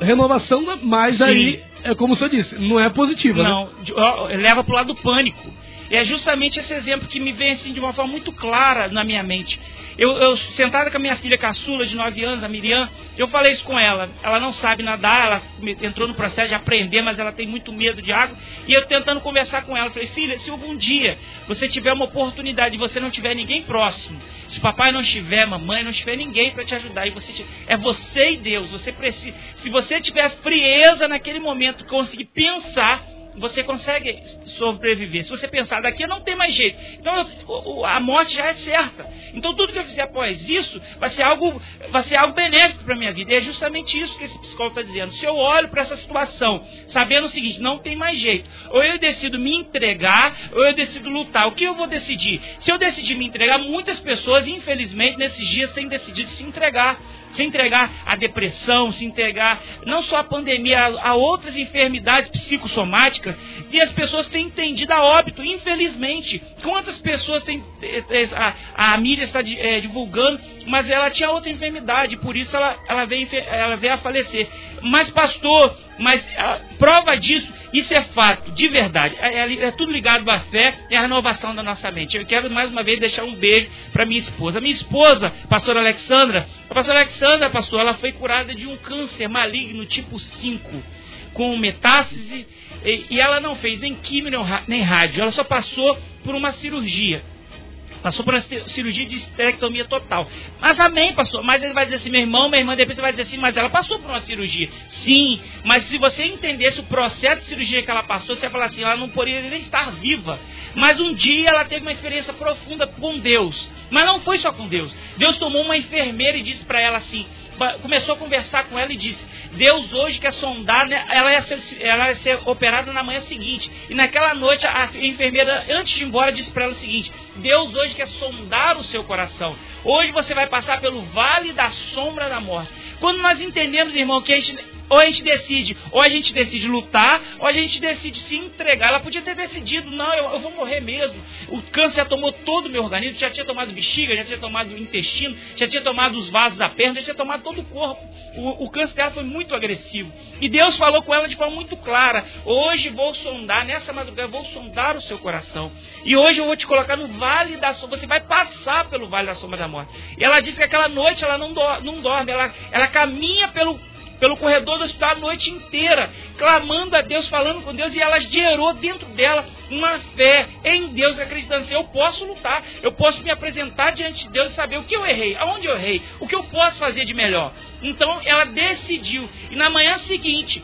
renovação, mas Sim. aí, é como o senhor disse, não é positiva, não, né? Leva para o lado do pânico. E é justamente esse exemplo que me vem assim de uma forma muito clara na minha mente. Eu, eu sentada com a minha filha caçula de nove anos, a Miriam, eu falei isso com ela. Ela não sabe nadar, ela entrou no processo de aprender, mas ela tem muito medo de água. E eu tentando conversar com ela, falei, filha, se algum dia você tiver uma oportunidade e você não tiver ninguém próximo, se papai não estiver, mamãe não tiver ninguém para te ajudar, e você tiver, é você e Deus, você precisa. Se você tiver frieza naquele momento, conseguir pensar, você consegue sobreviver. Se você pensar, daqui não tem mais jeito. Então a morte já é certa. Então tudo que eu fizer após isso vai ser algo, vai ser algo benéfico para a minha vida. E é justamente isso que esse psicólogo está dizendo. Se eu olho para essa situação sabendo o seguinte, não tem mais jeito, ou eu decido me entregar, ou eu decido lutar. O que eu vou decidir? Se eu decidir me entregar, muitas pessoas, infelizmente, nesses dias têm decidido se entregar. Se entregar à depressão, se entregar não só à pandemia, a, a outras enfermidades psicossomáticas, e as pessoas têm entendido a óbito, infelizmente. Quantas pessoas têm, a, a mídia está é, divulgando, mas ela tinha outra enfermidade, por isso ela, ela, veio, ela veio a falecer. Mas pastor, mas a, prova disso, isso é fato, de verdade. É, é, é tudo ligado à fé e à renovação da nossa mente. Eu quero mais uma vez deixar um beijo para minha esposa. A minha esposa, pastora Alexandra, a pastora Alexandra, Sandra, pastor, ela foi curada de um câncer maligno tipo cinco, com metástase, e, e ela não fez nem químio, nem rádio, ela só passou por uma cirurgia. Passou por uma cirurgia de esterectomia total. Mas amém, pastor. Mas ele vai dizer assim, meu irmão, minha irmã, depois você vai dizer assim, mas ela passou por uma cirurgia. Sim, mas se você entendesse o processo de cirurgia que ela passou, você ia falar assim, ela não poderia nem estar viva. Mas um dia ela teve uma experiência profunda com Deus. Mas não foi só com Deus. Deus tomou uma enfermeira e disse para ela assim, começou a conversar com ela e disse, Deus hoje quer sondar, né? Ela ia ser, ela ia ser operada na manhã seguinte. E naquela noite a enfermeira, antes de ir embora, disse para ela o seguinte, Deus hoje quer sondar o seu coração. Hoje você vai passar pelo vale da sombra da morte. Quando nós entendemos, irmão, que a gente... Ou a gente decide, ou a gente decide lutar, ou a gente decide se entregar. Ela podia ter decidido, não, eu, eu vou morrer mesmo. O câncer já tomou todo o meu organismo, já tinha tomado bexiga, já tinha tomado o intestino, já tinha tomado os vasos da perna, já tinha tomado todo o corpo. O, o câncer dela foi muito agressivo. E Deus falou com ela de forma muito clara. Hoje vou sondar, nessa madrugada, vou sondar o seu coração. E hoje eu vou te colocar no vale da sombra. Você vai passar pelo vale da sombra da morte. E ela disse que aquela noite ela não, do, não dorme, ela, ela caminha pelo... pelo corredor do hospital a noite inteira, clamando a Deus, falando com Deus, e ela gerou dentro dela uma fé em Deus, acreditando assim, eu posso lutar, eu posso me apresentar diante de Deus e saber o que eu errei, aonde eu errei, o que eu posso fazer de melhor. Então ela decidiu, e na manhã seguinte...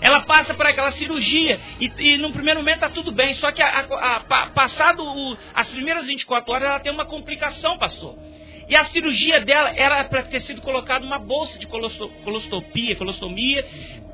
ela passa por aquela cirurgia e, e no primeiro momento está tudo bem, só que a, a, a, passado o, as primeiras vinte e quatro horas ela tem uma complicação, pastor. E a cirurgia dela era para ter sido colocada uma bolsa de colostopia, colostomia,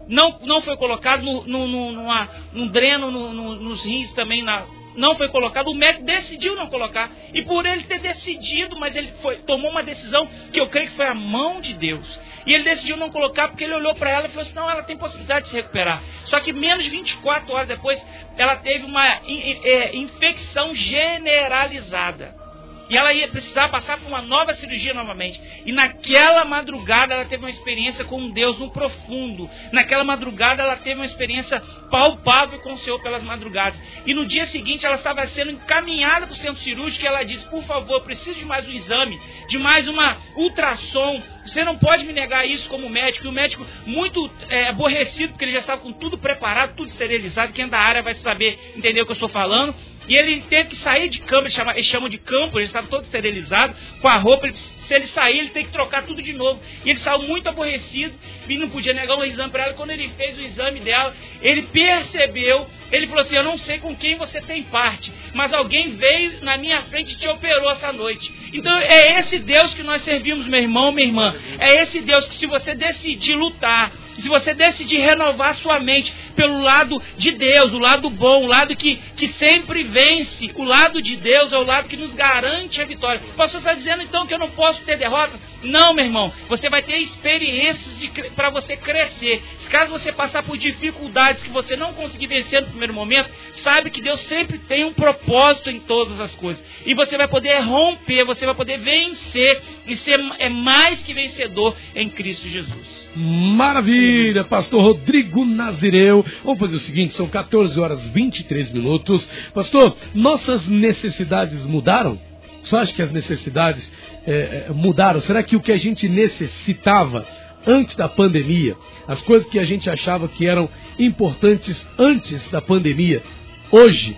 não, não foi colocado no, no, no, numa, num dreno no, no, nos rins também, na, não foi colocado, o médico decidiu não colocar. E por ele ter decidido, mas ele foi, tomou uma decisão que eu creio que foi a mão de Deus. E ele decidiu não colocar porque ele olhou para ela e falou assim, não, ela tem possibilidade de se recuperar. Só que menos de vinte e quatro horas depois, ela teve uma é, infecção generalizada. E ela ia precisar passar por uma nova cirurgia novamente. E naquela madrugada ela teve uma experiência com Deus no profundo. Naquela madrugada ela teve uma experiência palpável com o Senhor pelas madrugadas. E no dia seguinte ela estava sendo encaminhada para o centro cirúrgico e ela disse, por favor, eu preciso de mais um exame, de mais uma ultrassom. Você não pode me negar isso como médico. E o médico muito é, aborrecido, porque ele já estava com tudo preparado, tudo esterilizado. Quem é da área vai saber entender o que eu estou falando. E ele teve que sair de campo, eles chamam, eles chamam de campo, ele estava todo esterilizado, com a roupa, ele, se ele sair, ele tem que trocar tudo de novo. E ele saiu muito aborrecido, e não podia negar um exame para ela. Quando ele fez o exame dela, ele percebeu, ele falou assim, eu não sei com quem você tem parte, mas alguém veio na minha frente e te operou essa noite. Então é esse Deus que nós servimos, meu irmão, minha irmã. É esse Deus que se você decidir lutar, Se você decidir renovar sua mente pelo lado de Deus, o lado bom, o lado que, que sempre vence, o lado de Deus é o lado que nos garante a vitória. Posso estar dizendo então que eu não posso ter derrota? Não, meu irmão. Você vai ter experiências para você crescer. Caso você passar por dificuldades que você não conseguir vencer no primeiro momento, sabe que Deus sempre tem um propósito em todas as coisas. E você vai poder romper, você vai poder vencer e ser é mais que vencedor em Cristo Jesus. Maravilha, pastor Rodrigo Nazireu. Vamos fazer o seguinte, são quatorze horas e vinte e três minutos. Pastor, nossas necessidades mudaram? Você acha que as necessidades é, mudaram? Será que o que a gente necessitava antes da pandemia, as coisas que a gente achava que eram importantes antes da pandemia, hoje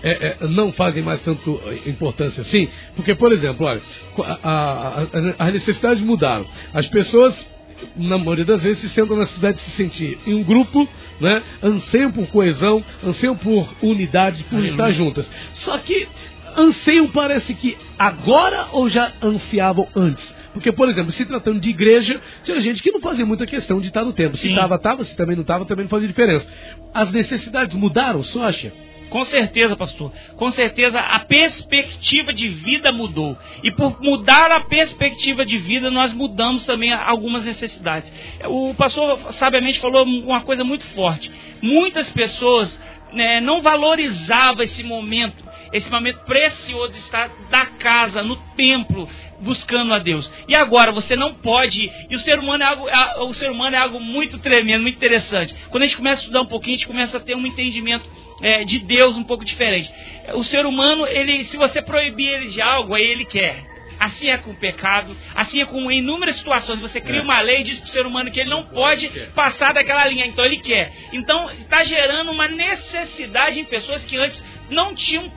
é, é, não fazem mais tanto importância assim? Porque, por exemplo, olha, as necessidades mudaram. As pessoas, na maioria das vezes, se sentam na necessidade de se sentir em um grupo, né? Anseiam por coesão, anseiam por unidade, por Aleluia. Estar juntas. Só que anseiam parece que agora ou já ansiavam antes? Porque, por exemplo, se tratando de igreja, tinha gente que não fazia muita questão de estar no tempo. Se estava, estava, se também não estava, também não fazia diferença. As necessidades mudaram, você acha? Com certeza, pastor. Com certeza a perspectiva de vida mudou. E por mudar a perspectiva de vida, nós mudamos também algumas necessidades. O pastor sabiamente falou uma coisa muito forte. Muitas pessoas, né, não valorizavam esse momento, esse momento precioso de estar da casa, no templo, buscando a Deus. E agora, você não pode ir. E o ser humano é algo, o ser humano é algo muito tremendo, muito interessante. Quando a gente começa a estudar um pouquinho, a gente começa a ter um entendimento é, de Deus um pouco diferente. O ser humano, ele, se você proibir ele de algo, aí ele quer. Assim é com o pecado, assim é com inúmeras situações. Você cria uma lei e diz para o ser humano que ele não pode passar daquela linha, então ele quer. Então está gerando uma necessidade em pessoas que antes não tinham...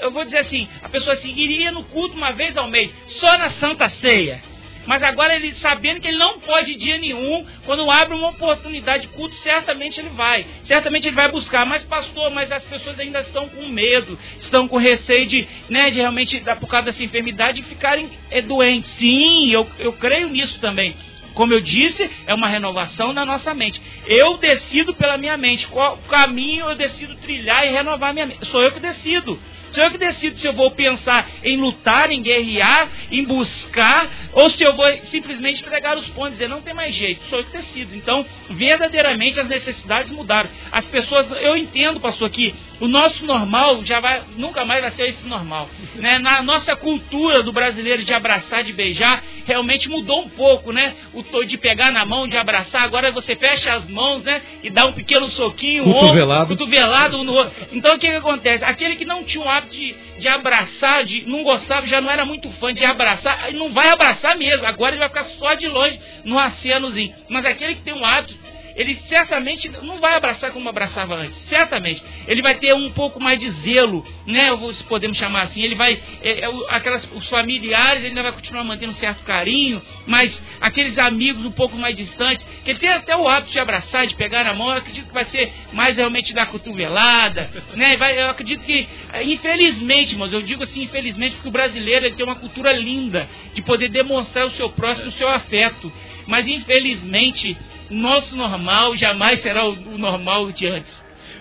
Eu vou dizer assim, a pessoa assim, iria no culto uma vez ao mês, só na Santa Ceia. Mas agora ele sabendo que ele não pode dia nenhum, quando abre uma oportunidade de culto, certamente ele vai. Certamente ele vai buscar. Mas pastor, mas as pessoas ainda estão com medo, estão com receio de, né, de realmente, por causa dessa enfermidade, de ficarem doentes. Sim, eu, eu creio nisso também. Como eu disse, é uma renovação na nossa mente. Eu decido pela minha mente. Qual caminho eu decido trilhar e renovar minha mente? Sou eu que decido. Sou eu que decido se eu vou pensar em lutar, em guerrear, em buscar, ou se eu vou simplesmente entregar os pontos e dizer, não tem mais jeito, sou eu que decido. Então, verdadeiramente, as necessidades mudaram. As pessoas, eu entendo, pastor, que o nosso normal já vai, nunca mais vai ser esse normal. Né? Na nossa cultura do brasileiro de abraçar, de beijar, realmente mudou um pouco, né? O de pegar na mão, de abraçar, agora você fecha as mãos, né? E dá um pequeno soquinho, cotovelado, ou, cotovelado no outro. Então, o que, que acontece? Aquele que não tinha um hábito De, de abraçar, de não gostava, já não era muito fã de abraçar, não vai abraçar mesmo, agora ele vai ficar só de longe no acenozinho, mas aquele que tem um hábito, ele certamente não vai abraçar como abraçava antes, certamente, ele vai ter um pouco mais de zelo, né, se podemos chamar assim, ele vai, é, é, aquelas, os familiares, ele ainda vai continuar mantendo um certo carinho, mas aqueles amigos um pouco mais distantes, que ele tem até o hábito de abraçar, de pegar na mão, eu acredito que vai ser mais realmente da cotovelada, né, vai, eu acredito que, infelizmente, irmãos, eu digo assim, infelizmente, porque o brasileiro, ele tem uma cultura linda, de poder demonstrar o seu próximo, o seu afeto, mas infelizmente, nosso normal jamais será o normal de antes.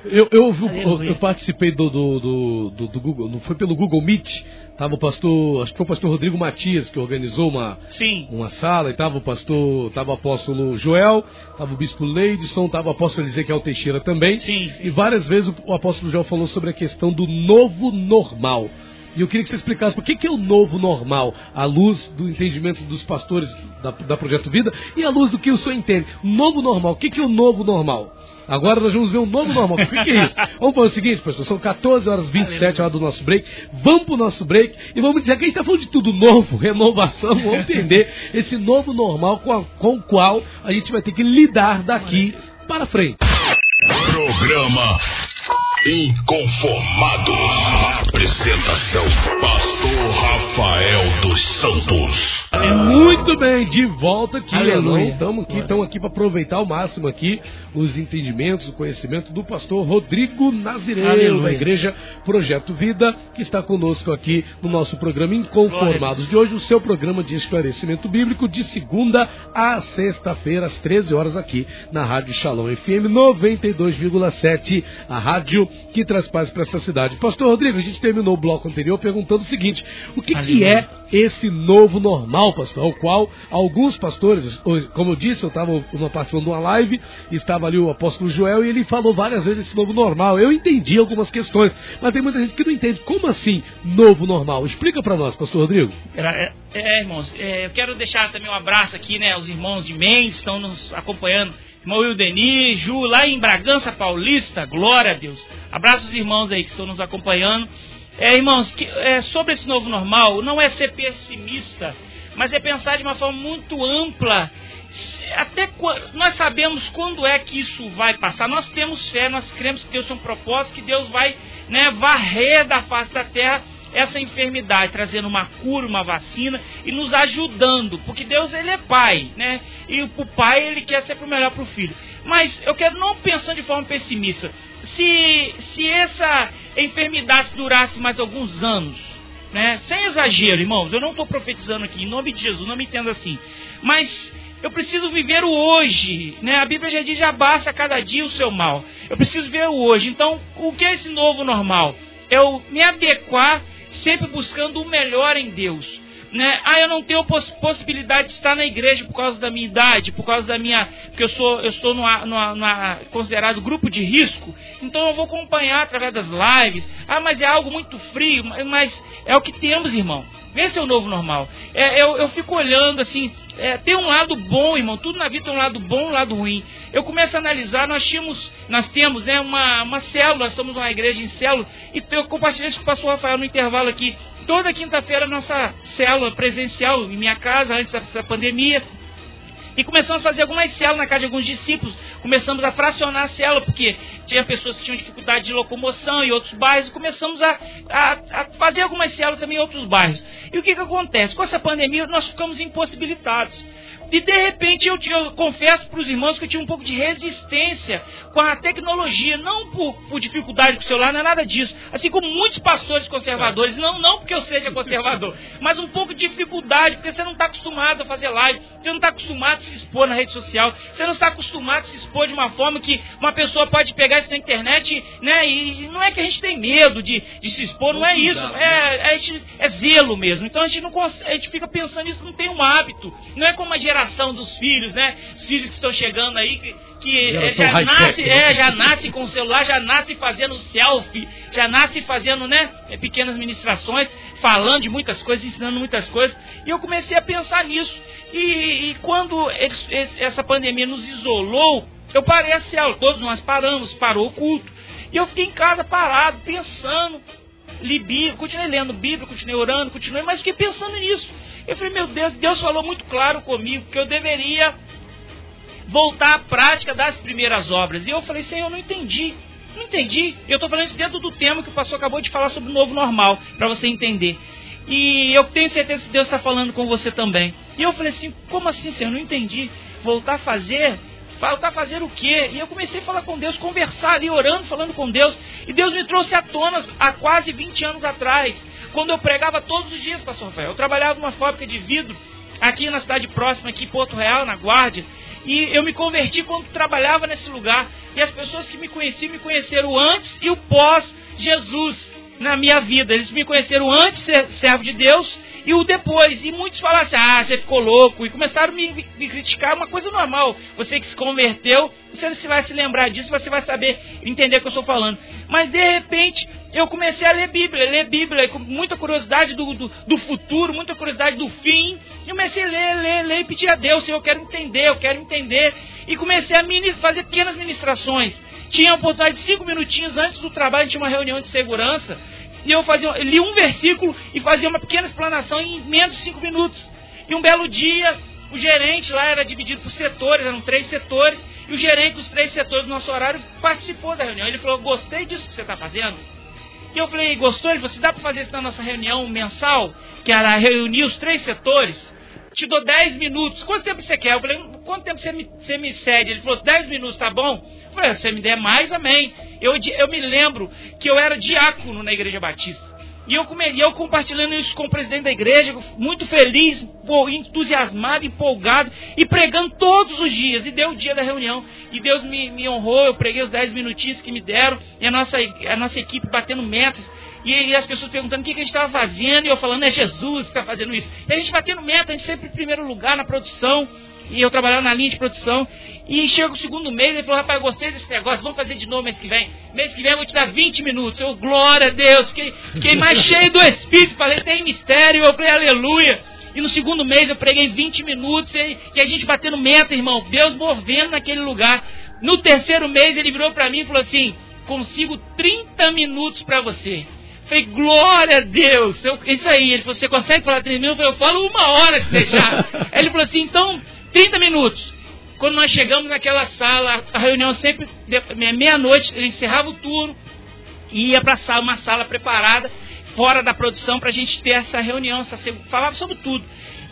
Eu, eu, eu, eu participei do, do, do, do, do Google, foi pelo Google Meet, tava o pastor, acho que foi o pastor Rodrigo Matias que organizou uma, Sim. uma sala, e tava o pastor, tava o apóstolo Joel, tava o bispo Leidson, tava o apóstolo Ezequiel Teixeira também, Sim. e várias vezes o, o apóstolo Joel falou sobre a questão do novo normal. E eu queria que você explicasse por que, que é o novo normal, à luz do entendimento dos pastores da, da Projeto Vida e à luz do que o senhor entende. Novo normal, o que, que é o novo normal? Agora nós vamos ver um novo normal. O que, que é isso? Vamos fazer o seguinte, pastor, são quatorze horas e vinte e sete, hora do nosso break. Vamos para o nosso break e vamos dizer que a gente está falando de tudo novo, renovação, vamos entender esse novo normal com, a, com o qual a gente vai ter que lidar daqui para frente. Programa Inconformados. Apresentação: Pastor Rafael dos Santos. Muito bem, de volta aqui. Aleluia. Estamos aqui, estamos aqui para aproveitar ao máximo aqui os entendimentos, o conhecimento do pastor Rodrigo Nazireu, Aleluia. Da Igreja Projeto Vida, que está conosco aqui no nosso programa Inconformados de hoje, o seu programa de esclarecimento bíblico de segunda a sexta-feira, às treze horas, aqui na Rádio Shalom F M noventa e dois vírgula sete, a rádio que traz paz para essa cidade. Pastor Rodrigo, a gente terminou o bloco anterior perguntando o seguinte: o que, que é esse novo normal, pastor, ao qual alguns pastores, como eu disse, eu estava participando de uma live, estava ali o apóstolo Joel e ele falou várias vezes esse novo normal. Eu entendi algumas questões, mas tem muita gente que não entende. Como assim novo normal? Explica para nós, pastor Rodrigo. É, é irmãos, é, eu quero deixar também um abraço aqui, né, aos irmãos de Mendes, estão nos acompanhando. Irmão Wildenir, Ju, lá em Bragança Paulista, glória a Deus. Abraço os irmãos aí que estão nos acompanhando. É, irmãos, que, é, sobre esse novo normal, não é ser pessimista, mas é pensar de uma forma muito ampla. Até nós sabemos quando é que isso vai passar. Nós temos fé, nós cremos que Deus tem um propósito, que Deus vai, né, varrer da face da terra essa enfermidade, trazendo uma cura, uma vacina e nos ajudando, porque Deus, ele é pai, né? E o pai, ele quer ser pro melhor pro filho. Mas eu quero não pensar de forma pessimista. Se, se essa enfermidade durasse mais alguns anos, né? Sem exagero, irmãos, eu não estou profetizando aqui, em nome de Jesus, não me entenda assim. Mas eu preciso viver o hoje, né? A Bíblia já diz, já basta cada dia o seu mal. Eu preciso ver o hoje. Então, o que é esse novo normal? Eu me adequar sempre buscando o melhor em Deus, né? Ah, eu não tenho poss- possibilidade de estar na igreja por causa da minha idade, por causa da minha... Porque eu sou, eu sou numa, numa, numa, considerado grupo de risco, então eu vou acompanhar através das lives. Ah, mas é algo muito frio, mas é o que temos, irmão. Esse é o novo normal. É, eu, eu fico olhando assim, é, tem um lado bom, irmão, tudo na vida tem um lado bom e um lado ruim. Eu começo a analisar, nós tínhamos, nós temos né, uma, uma célula, nós somos uma igreja em célula, e eu compartilhei isso com o pastor Rafael no intervalo aqui. Toda quinta-feira nossa célula presencial em minha casa, antes dessa pandemia, e começamos a fazer algumas células na casa de alguns discípulos. Começamos a fracionar a célula, porque tinha pessoas que tinham dificuldade de locomoção em outros bairros. E começamos a, a, a fazer algumas células também em outros bairros. E o que, que acontece? Com essa pandemia, nós ficamos impossibilitados. E de repente, eu, eu confesso para os irmãos que eu tinha um pouco de resistência com a tecnologia. Não por, por dificuldade com o celular, não é nada disso. Assim como muitos pastores conservadores, não, não porque eu seja conservador, mas um pouco de dificuldade, porque você não está acostumado a fazer live, você não está acostumado a se expor na rede social, você não está acostumado a se expor de uma forma que uma pessoa pode pegar isso na internet, né? E não é que a gente tem medo de, de se expor, não é isso, é, a gente, é zelo mesmo. Então a gente, não consegue, a gente fica pensando nisso, não tem um hábito, não é como a geração geração dos filhos, né? Os filhos que estão chegando aí, que, que já nascem é, já nasce com o celular, já nascem fazendo selfie, já nascem fazendo, né, pequenas ministrações, falando de muitas coisas, ensinando muitas coisas. E eu comecei a pensar nisso. E, e quando eles, essa pandemia nos isolou, eu parei a célula, todos nós paramos, parou o culto. E eu fiquei em casa parado, pensando, li Bíblia, continuei lendo Bíblia, continuei orando, continuei, mas fiquei pensando nisso. Eu falei, meu Deus, Deus falou muito claro comigo que eu deveria voltar à prática das primeiras obras. E eu falei, Senhor, eu não entendi, não entendi. Eu estou falando isso dentro do tema que o pastor acabou de falar sobre o novo normal, para você entender. E eu tenho certeza que Deus está falando com você também. E eu falei assim, como assim, Senhor, eu não entendi. Voltar a fazer... Faltar fazer o quê? E eu comecei a falar com Deus, conversar ali, orando, falando com Deus. E Deus me trouxe à tona há quase vinte anos atrás, quando eu pregava todos os dias, pastor Rafael. Eu trabalhava numa fábrica de vidro, aqui na cidade próxima, aqui em Porto Real, na Guarda. E eu me converti quando trabalhava nesse lugar. E as pessoas que me conheciam, me conheceram antes e o pós-Jesus na minha vida. Eles me conheceram antes, servo de Deus, e o depois. E muitos falaram assim, ah, você ficou louco. E começaram a me, me criticar, uma coisa normal. Você que se converteu, você vai se lembrar disso, você vai saber, entender o que eu estou falando. Mas de repente, eu comecei a ler Bíblia, ler Bíblia com muita curiosidade do, do, do futuro, muita curiosidade do fim. E comecei a ler, ler, ler e pedir a Deus, Senhor, eu quero entender, eu quero entender. E comecei a mini, fazer pequenas ministrações. Tinha a oportunidade de cinco minutinhos antes do trabalho, tinha uma reunião de segurança. E eu fazia, li um versículo e fazia uma pequena explanação em menos de cinco minutos. E um belo dia, o gerente lá era dividido por setores, eram três setores, E o gerente dos três setores do nosso horário participou da reunião. Ele falou, gostei disso que você está fazendo. E eu falei, gostou? Ele falou, se dá para fazer isso na nossa reunião mensal, que era reunir os três setores, te dou dez minutos. Quanto tempo você quer? Eu falei, quanto tempo você me, você me cede? Ele falou, dez minutos, tá bom? Eu falei, se você me der mais, amém. Eu, eu me lembro que eu era diácono na Igreja Batista. E eu, eu compartilhando isso com o presidente da igreja, muito feliz, entusiasmado, empolgado, e pregando todos os dias. E deu o dia da reunião, e Deus me, me honrou, eu preguei os dez minutinhos que me deram, e a nossa, a nossa equipe batendo metas. E as pessoas perguntando o que a gente estava fazendo, e eu falando, é Jesus que está fazendo isso. E a gente batendo meta, a gente sempre em primeiro lugar na produção, e eu trabalhava na linha de produção. E chega o segundo mês, ele falou, rapaz, gostei desse negócio, vamos fazer de novo mês que vem. Mês que vem eu vou te dar vinte minutos. Eu, glória a Deus, fiquei, fiquei mais cheio do Espírito, falei, tem mistério, eu falei, aleluia. E no segundo mês eu preguei vinte minutos, e, e a gente batendo meta, irmão, Deus movendo naquele lugar. No terceiro mês ele virou para mim e falou assim, consigo trinta minutos para você. Falei, glória a Deus, eu, isso aí. Ele falou, você consegue falar trinta minutos? Eu falei, eu falo uma hora se deixar. Ele falou assim, então, trinta minutos. Quando nós chegamos naquela sala, a reunião sempre, meia-noite, ele encerrava o turno e ia para sala, uma sala preparada, fora da produção, para a gente ter essa reunião, essa, falava sobre tudo.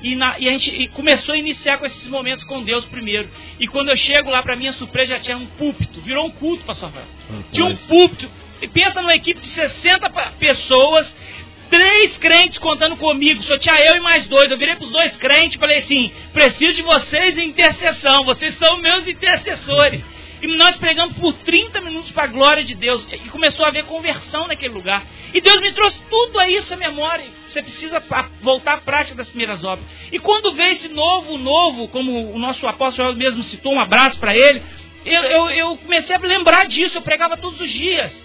E, na, e a gente e começou a iniciar com esses momentos com Deus primeiro. E quando eu chego lá, para minha surpresa, já tinha um púlpito, virou um culto, pastor Rafael. Tinha um púlpito. Pensa numa equipe de sessenta pessoas, três crentes contando comigo, só tinha eu e mais dois. Eu virei para os dois crentes e falei assim, preciso de vocês em intercessão, vocês são meus intercessores. E nós pregamos por trinta minutos para a glória de Deus. E começou a haver conversão naquele lugar. E Deus me trouxe tudo a isso à memória. Você precisa voltar à prática das primeiras obras. E quando vem esse novo, novo, como o nosso apóstolo mesmo citou, um abraço para ele, eu, eu, eu comecei a lembrar disso, eu pregava todos os dias.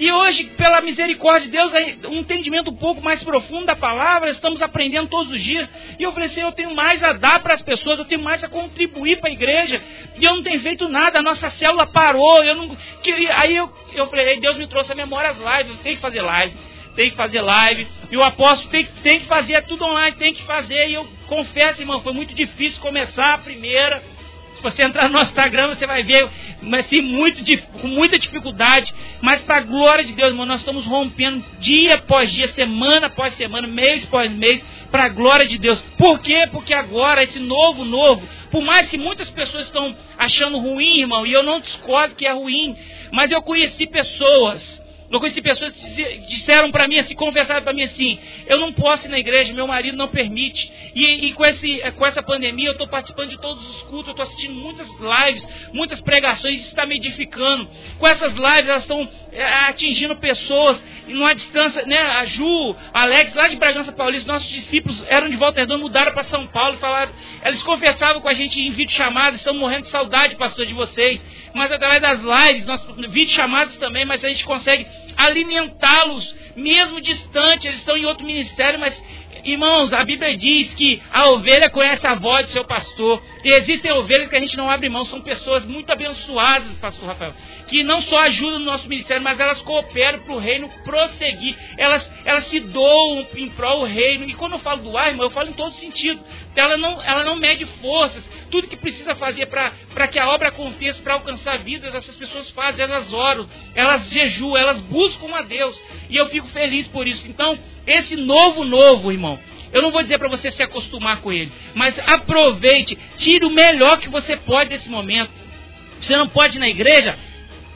E hoje, pela misericórdia de Deus, um entendimento um pouco mais profundo da palavra, estamos aprendendo todos os dias. E eu falei assim, eu tenho mais a dar para as pessoas, eu tenho mais a contribuir para a igreja. E eu não tenho feito nada, a nossa célula parou. Eu não, que, aí eu, eu falei, Deus me trouxe a memória as lives, eu tenho que fazer live, tem que fazer live. E o apóstolo tem, tem que fazer, é tudo online, tem que fazer. E eu confesso, irmão, foi muito difícil começar a primeira. Se você entrar no nosso Instagram, você vai ver, mas sim, muito, com muita dificuldade. Mas para a glória de Deus, irmão, nós estamos rompendo dia após dia, semana após semana, mês após mês, para a glória de Deus. Por quê? Porque agora, esse novo, novo, por mais que muitas pessoas estão achando ruim, irmão, e eu não discordo que é ruim, mas eu conheci pessoas... Eu conheci pessoas que disseram para mim, assim, confessaram para mim assim, eu não posso ir na igreja, meu marido não permite. E, e com, esse, com essa pandemia eu estou participando de todos os cultos, eu estou assistindo muitas lives, muitas pregações, isso está me edificando. Com essas lives elas estão é, atingindo pessoas, e numa distância, né, a Ju, a Alex, lá de Bragança Paulista, nossos discípulos eram de Volta Redonda, mudaram para São Paulo, falaram, eles confessavam com a gente em vídeo chamadas, estão morrendo de saudade, pastor, de vocês. Mas através das lives, nós, vídeo chamadas também, mas a gente consegue alimentá-los, mesmo distante, eles estão em outro ministério, mas, irmãos, a Bíblia diz que a ovelha conhece a voz do seu pastor, e existem ovelhas que a gente não abre mão, são pessoas muito abençoadas, pastor Rafael, que não só ajudam no nosso ministério, mas elas cooperam para o reino prosseguir, elas, elas se doam em prol do reino, e quando eu falo doar, irmão, eu falo em todo sentido, ela não, ela não mede forças, tudo que precisa fazer para que a obra aconteça, para alcançar vidas, essas pessoas fazem, elas oram, elas jejuam, elas buscam a Deus, e eu fico feliz por isso. Então, esse novo, novo, irmão, eu não vou dizer para você se acostumar com ele, mas aproveite, tire o melhor que você pode desse momento. Você não pode ir na igreja?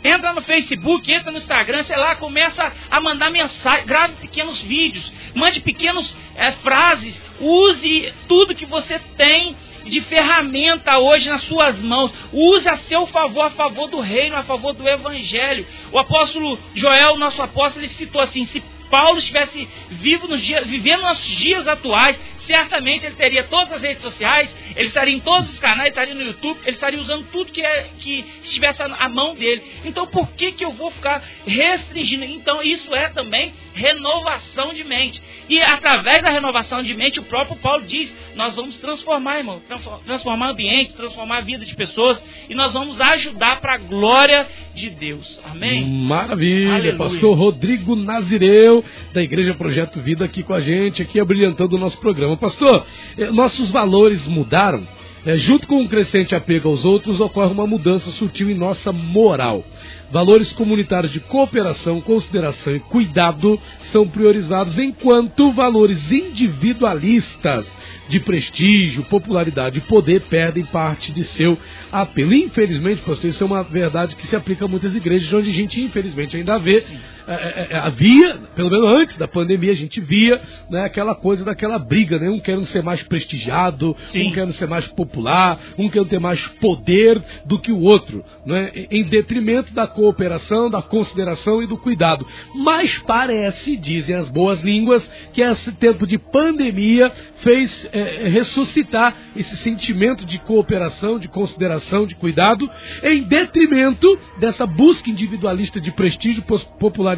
Entra no Facebook, entra no Instagram, sei lá, começa a mandar mensagem, grave pequenos vídeos, mande pequenas é, frases, use tudo que você tem de ferramenta hoje nas suas mãos, use a seu favor, a favor do reino, a favor do evangelho. O apóstolo Joel, nosso apóstolo, ele citou assim, se Paulo estivesse vivo nos dias, vivendo nossos dias atuais, certamente ele teria todas as redes sociais, ele estaria em todos os canais, estaria no YouTube, ele estaria usando tudo que, é, que estivesse à mão dele. Então por que, que eu vou ficar restringindo? Então isso é também renovação de mente. E através da renovação de mente, o próprio Paulo diz, nós vamos transformar, irmão, transformar ambientes, transformar a vida de pessoas, e nós vamos ajudar para a glória de Deus. Amém? Maravilha. Aleluia. Pastor Rodrigo Nazireu, da Igreja Projeto Vida, aqui com a gente, aqui abrilhantando o nosso programa. Pastor, nossos valores mudaram É, junto com um crescente apego aos outros, ocorre uma mudança sutil em nossa moral. Valores comunitários de cooperação, consideração e cuidado são priorizados, enquanto valores individualistas de prestígio, popularidade e poder perdem parte de seu apelo. Infelizmente, pastor, isso é uma verdade que se aplica a muitas igrejas, onde a gente, infelizmente, ainda vê, é, é, havia, pelo menos antes da pandemia, a gente via, né, aquela coisa daquela briga, né? Um querendo ser mais prestigiado, Sim. um querendo ser mais popular, um querendo ter mais poder do que o outro, né? Em detrimento da cooperação, da consideração e do cuidado. Mas parece, dizem as boas línguas, que esse tempo de pandemia fez é, ressuscitar esse sentimento de cooperação, de consideração, de cuidado, em detrimento dessa busca individualista de prestígio, popularidade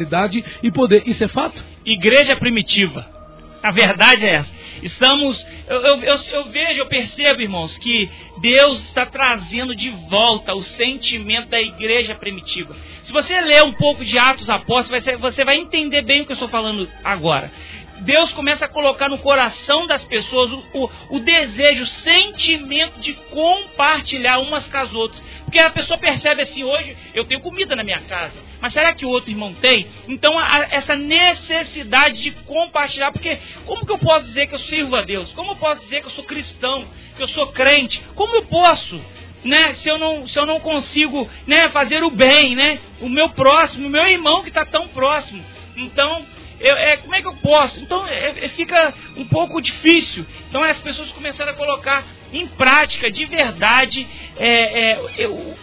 e poder. Isso é fato? Igreja primitiva. A verdade é essa. Estamos, eu, eu, eu, eu vejo, eu percebo, irmãos, que Deus está trazendo de volta o sentimento da igreja primitiva. Se você ler um pouco de Atos Apóstolos, você vai entender bem o que eu estou falando agora. Deus começa a colocar no coração das pessoas o, o, o desejo, o sentimento de compartilhar umas com as outras. Porque a pessoa percebe assim, hoje eu tenho comida na minha casa, mas será que o outro irmão tem? Então, a, a, essa necessidade de compartilhar, porque como que eu posso dizer que eu sirvo a Deus? Como eu posso dizer que eu sou cristão, que eu sou crente? Como eu posso, né, se eu não, se eu não consigo, né, fazer o bem, né, o meu próximo, o meu irmão que está tão próximo? Então... Eu, é, como é que eu posso? Então é, é, fica um pouco difícil. Então as pessoas começaram a colocar em prática, de verdade, é, é, eu,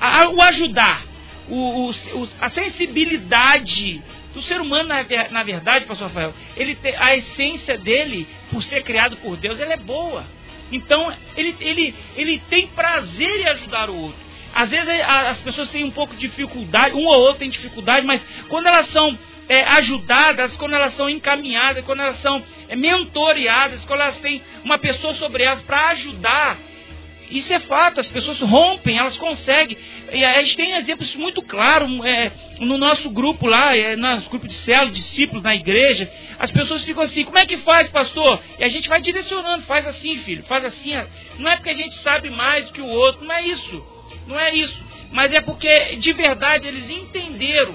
a, o ajudar, o, o, a sensibilidade do ser humano, na, na verdade, pastor Rafael, ele te, a essência dele, por ser criado por Deus, ela é boa. Então ele, ele, ele tem prazer em ajudar o outro. Às vezes as pessoas têm um pouco de dificuldade, um ou outro tem dificuldade, mas quando elas são É, ajudadas, quando elas são encaminhadas, quando elas são é, mentoreadas, quando elas têm uma pessoa sobre elas para ajudar, isso é fato, as pessoas rompem, elas conseguem. E a gente tem exemplos muito claros é, no nosso grupo lá, é, nosso grupo de células, discípulos na igreja, as pessoas ficam assim, como é que faz, pastor? E a gente vai direcionando, faz assim, filho, faz assim. Não é porque a gente sabe mais que o outro, não é isso, não é isso, mas é porque de verdade eles entenderam.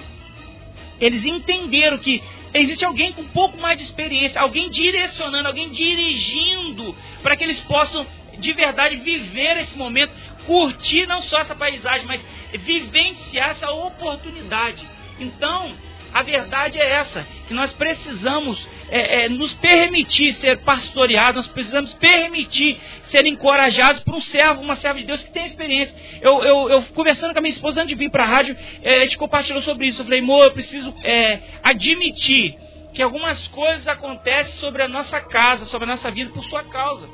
Eles entenderam que existe alguém com um pouco mais de experiência, alguém direcionando, alguém dirigindo, para que eles possam de verdade viver esse momento, curtir não só essa paisagem, mas vivenciar essa oportunidade. Então, a verdade é essa, que nós precisamos é, é, nos permitir ser pastoreados, nós precisamos permitir ser encorajados por um servo, uma serva de Deus que tem experiência. Eu, eu, eu conversando com a minha esposa antes de vir para a rádio, é, a gente compartilhou sobre isso. Eu falei, amor, eu preciso é, admitir que algumas coisas acontecem sobre a nossa casa, sobre a nossa vida, por sua causa.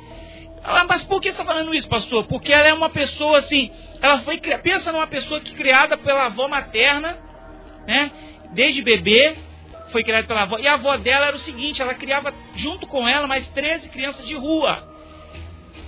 Ela, mas por que você está falando isso, pastor? Porque ela é uma pessoa assim, ela foi, pensa numa pessoa que criada pela avó materna, né? Desde bebê, foi criada pela avó. E a avó dela era o seguinte, ela criava junto com ela mais treze crianças de rua,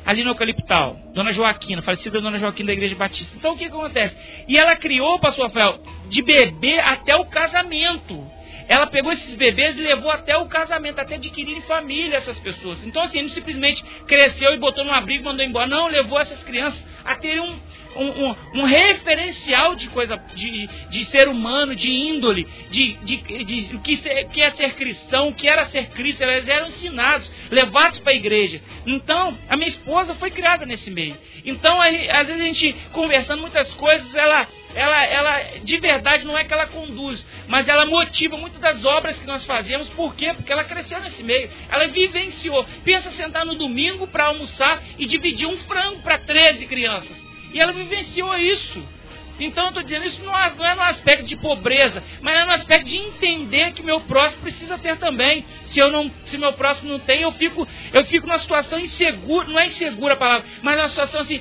ali no Eucaliptal. Dona Joaquina, falecida Dona Joaquina da Igreja Batista. Então o que acontece? E ela criou, pastor Rafael, de bebê até o casamento. Ela pegou esses bebês e levou até o casamento, até adquirirem família essas pessoas. Então assim, não simplesmente cresceu e botou num abrigo e mandou embora. Não, levou essas crianças a ter um, um, um, um referencial de coisa, de, de ser humano, de índole, de, de, de, de o que, ser, que é ser cristão, o que era ser Cristo. Elas eram ensinados, levados para a igreja. Então, a minha esposa foi criada nesse meio. Então, aí, às vezes a gente conversando muitas coisas, ela... Ela, ela, de verdade, não é que ela conduz, mas ela motiva muitas das obras que nós fazemos. Por quê? Porque ela cresceu nesse meio, ela vivenciou. Pensa sentar no domingo para almoçar e dividir um frango para treze crianças. E ela vivenciou isso. Então, eu estou dizendo, isso não é, não é no aspecto de pobreza, mas é no aspecto de entender que meu próximo precisa ter também. Se eu não, se meu próximo não tem, eu fico, eu fico numa situação insegura, não é insegura a palavra, mas numa situação assim,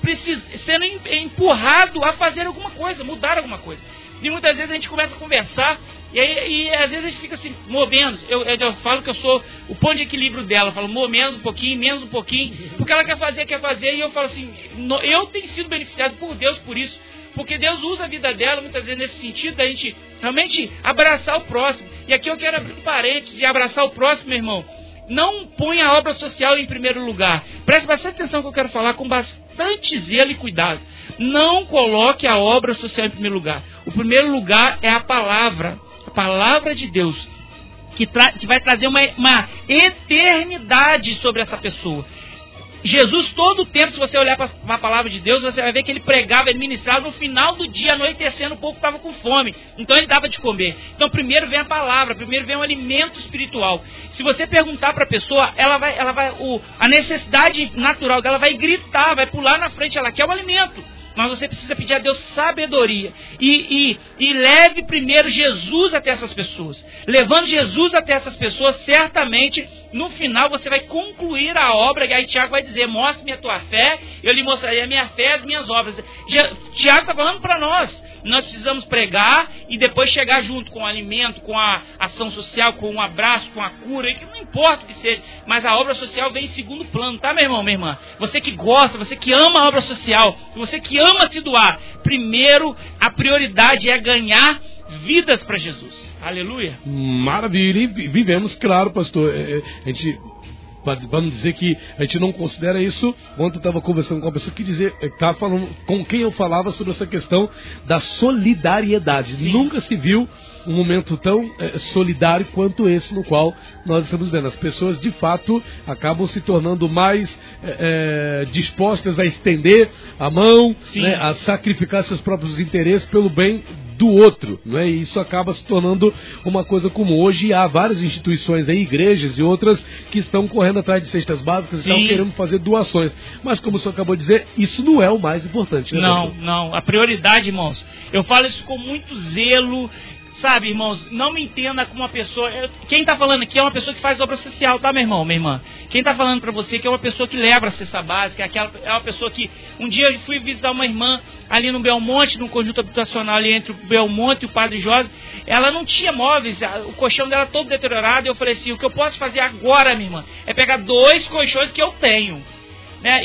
preciso, sendo empurrado a fazer alguma coisa, mudar alguma coisa. E muitas vezes a gente começa a conversar, e, aí, e às vezes a gente fica assim, mô, menos. Eu, eu, eu falo que eu sou o ponto de equilíbrio dela. Eu falo, mô, menos um pouquinho, menos um pouquinho. Porque ela quer fazer, quer fazer. E eu falo assim, no, eu tenho sido beneficiado por Deus por isso. Porque Deus usa a vida dela, muitas vezes, nesse sentido, da gente realmente abraçar o próximo. E aqui eu quero abrir um parênteses e abraçar o próximo, meu irmão. Não põe a obra social em primeiro lugar. Preste bastante atenção que eu quero falar com bastante zelo e cuidado. Não coloque a obra social em primeiro lugar. O primeiro lugar é a palavra, a palavra de Deus, que, tra- que vai trazer uma, uma eternidade sobre essa pessoa. Jesus, todo o tempo, se você olhar para a palavra de Deus, você vai ver que ele pregava, ele ministrava, no final do dia, anoitecendo, o povo estava com fome. Então ele dava de comer. Então primeiro vem a palavra, primeiro vem o alimento espiritual. Se você perguntar para a pessoa, ela vai, ela vai, o, a necessidade natural dela vai gritar, vai pular na frente, ela quer o alimento. Mas você precisa pedir a Deus sabedoria. E, e, e leve primeiro Jesus até essas pessoas. Levando Jesus até essas pessoas, certamente, no final você vai concluir a obra. E aí Tiago vai dizer, mostre-me a tua fé, eu lhe mostrarei a minha fé, as minhas obras. Tiago está falando para nós. Nós precisamos pregar e depois chegar junto com o alimento, com a ação social, com um abraço, com a cura, que não importa o que seja, mas a obra social vem em segundo plano, tá, meu irmão, minha irmã? Você que gosta, você que ama a obra social, você que ama se doar, primeiro a prioridade é ganhar vidas para Jesus. Aleluia! Maravilha! E vivemos, claro, pastor, a gente... Vamos dizer que a gente não considera isso. Ontem eu estava conversando com uma pessoa que dizia, estava falando com quem eu falava sobre essa questão da solidariedade. Sim. Nunca se viu um momento tão é, solidário quanto esse no qual nós estamos vendo. As pessoas, de fato, acabam se tornando mais é, dispostas a estender a mão, né, a sacrificar seus próprios interesses pelo bem do outro, né? E isso acaba se tornando uma coisa comum. Hoje há várias instituições aí, igrejas e outras, que estão correndo atrás de cestas básicas e estão querendo fazer doações. Mas como o senhor acabou de dizer, isso não é o mais importante, né, não, pastor? Não, a prioridade, irmãos, eu falo isso com muito zelo. Sabe, irmãos, não me entenda como uma pessoa... Eu, quem tá falando aqui é uma pessoa que faz obra social, tá, meu irmão, minha irmã? Quem tá falando para você que é uma pessoa que leva a cesta básica, é, aquela, é uma pessoa que... Um dia eu fui visitar uma irmã ali no Belmonte, num conjunto habitacional ali entre o Belmonte e o Padre José. Ela não tinha móveis, o colchão dela todo deteriorado. E eu falei assim, o que eu posso fazer agora, minha irmã, é pegar dois colchões que eu tenho.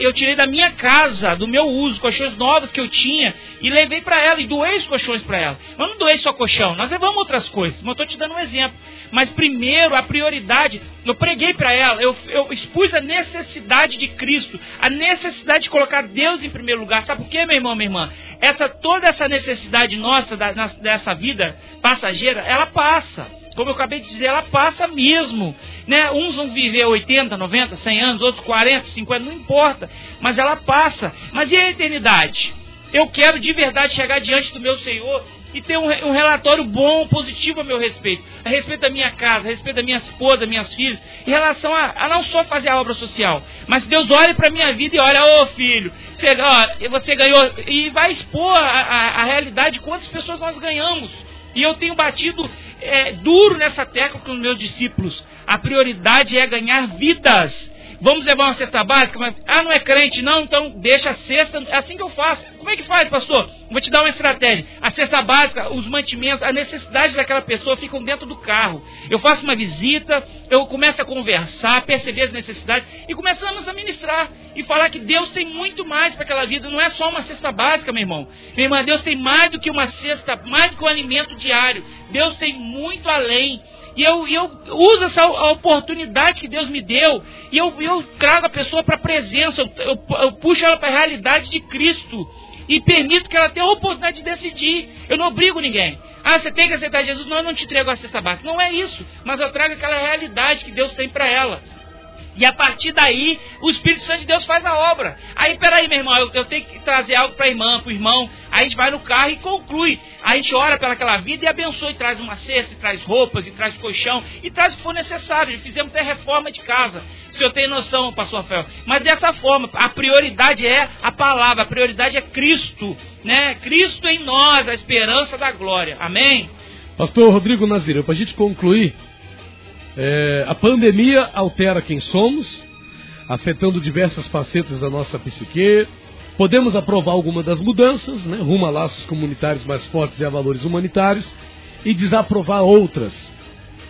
Eu tirei da minha casa, do meu uso, colchões novos que eu tinha, e levei para ela, e doei os colchões para ela. Mas não doei só colchão, nós levamos outras coisas, mas eu estou te dando um exemplo. Mas primeiro, a prioridade, eu preguei para ela, eu, eu expus a necessidade de Cristo, a necessidade de colocar Deus em primeiro lugar. Sabe por quê, meu irmão, minha irmã? Essa, toda essa necessidade nossa, da, na, dessa vida passageira, ela passa. Como eu acabei de dizer, ela passa mesmo. Né? Uns vão viver oitenta, noventa, cem anos, outros quarenta, cinquenta, não importa. Mas ela passa. Mas e a eternidade? Eu quero de verdade chegar diante do meu Senhor e ter um, um relatório bom, positivo a meu respeito. A respeito da minha casa, a respeito da minha esposa, minhas filhas. Em relação a, a não só fazer a obra social, mas Deus olha para a minha vida e olha, ô oh, filho, você, ó, você ganhou. E vai expor a, a, a realidade de quantas pessoas nós ganhamos. E eu tenho batido é, duro nessa tecla com os meus discípulos. A prioridade é ganhar vidas. Vamos levar uma cesta básica? Mas, ah, não é crente? Não, então deixa a cesta. É assim que eu faço. Como é que faz, pastor? Vou te dar uma estratégia. A cesta básica, os mantimentos, a necessidade daquela pessoa ficam dentro do carro. Eu faço uma visita, eu começo a conversar, perceber as necessidades e começamos a ministrar e falar que Deus tem muito mais para aquela vida. Não é só uma cesta básica, meu irmão. Meu irmão, Deus tem mais do que uma cesta, mais do que um alimento diário. Deus tem muito além. E eu, eu uso essa a oportunidade que Deus me deu. E eu, eu trago a pessoa para a presença. Eu, eu, eu puxo ela para a realidade de Cristo. E permito que ela tenha a oportunidade de decidir. Eu não obrigo ninguém. Ah, você tem que aceitar Jesus. Não, eu não te entrego a cesta básica. Não é isso. Mas eu trago aquela realidade que Deus tem para ela. E a partir daí, o Espírito Santo de Deus faz a obra. Aí, peraí, meu irmão, eu, eu tenho que trazer algo para a irmã, para o irmão. Aí a gente vai no carro e conclui. Aí a gente ora pelaquela vida e abençoa. E traz uma cesta, e traz roupas, e traz colchão, e traz o que for necessário. Fizemos até reforma de casa. Se eu tenho noção, pastor Rafael. Mas dessa forma, a prioridade é a palavra, a prioridade é Cristo. Né? Cristo em nós, a esperança da glória. Amém? Pastor Rodrigo Nazireu, para a gente concluir... É, a pandemia altera quem somos, afetando diversas facetas da nossa psique. Podemos aprovar alguma das mudanças, né, rumo a laços comunitários mais fortes e a valores humanitários, e desaprovar outras.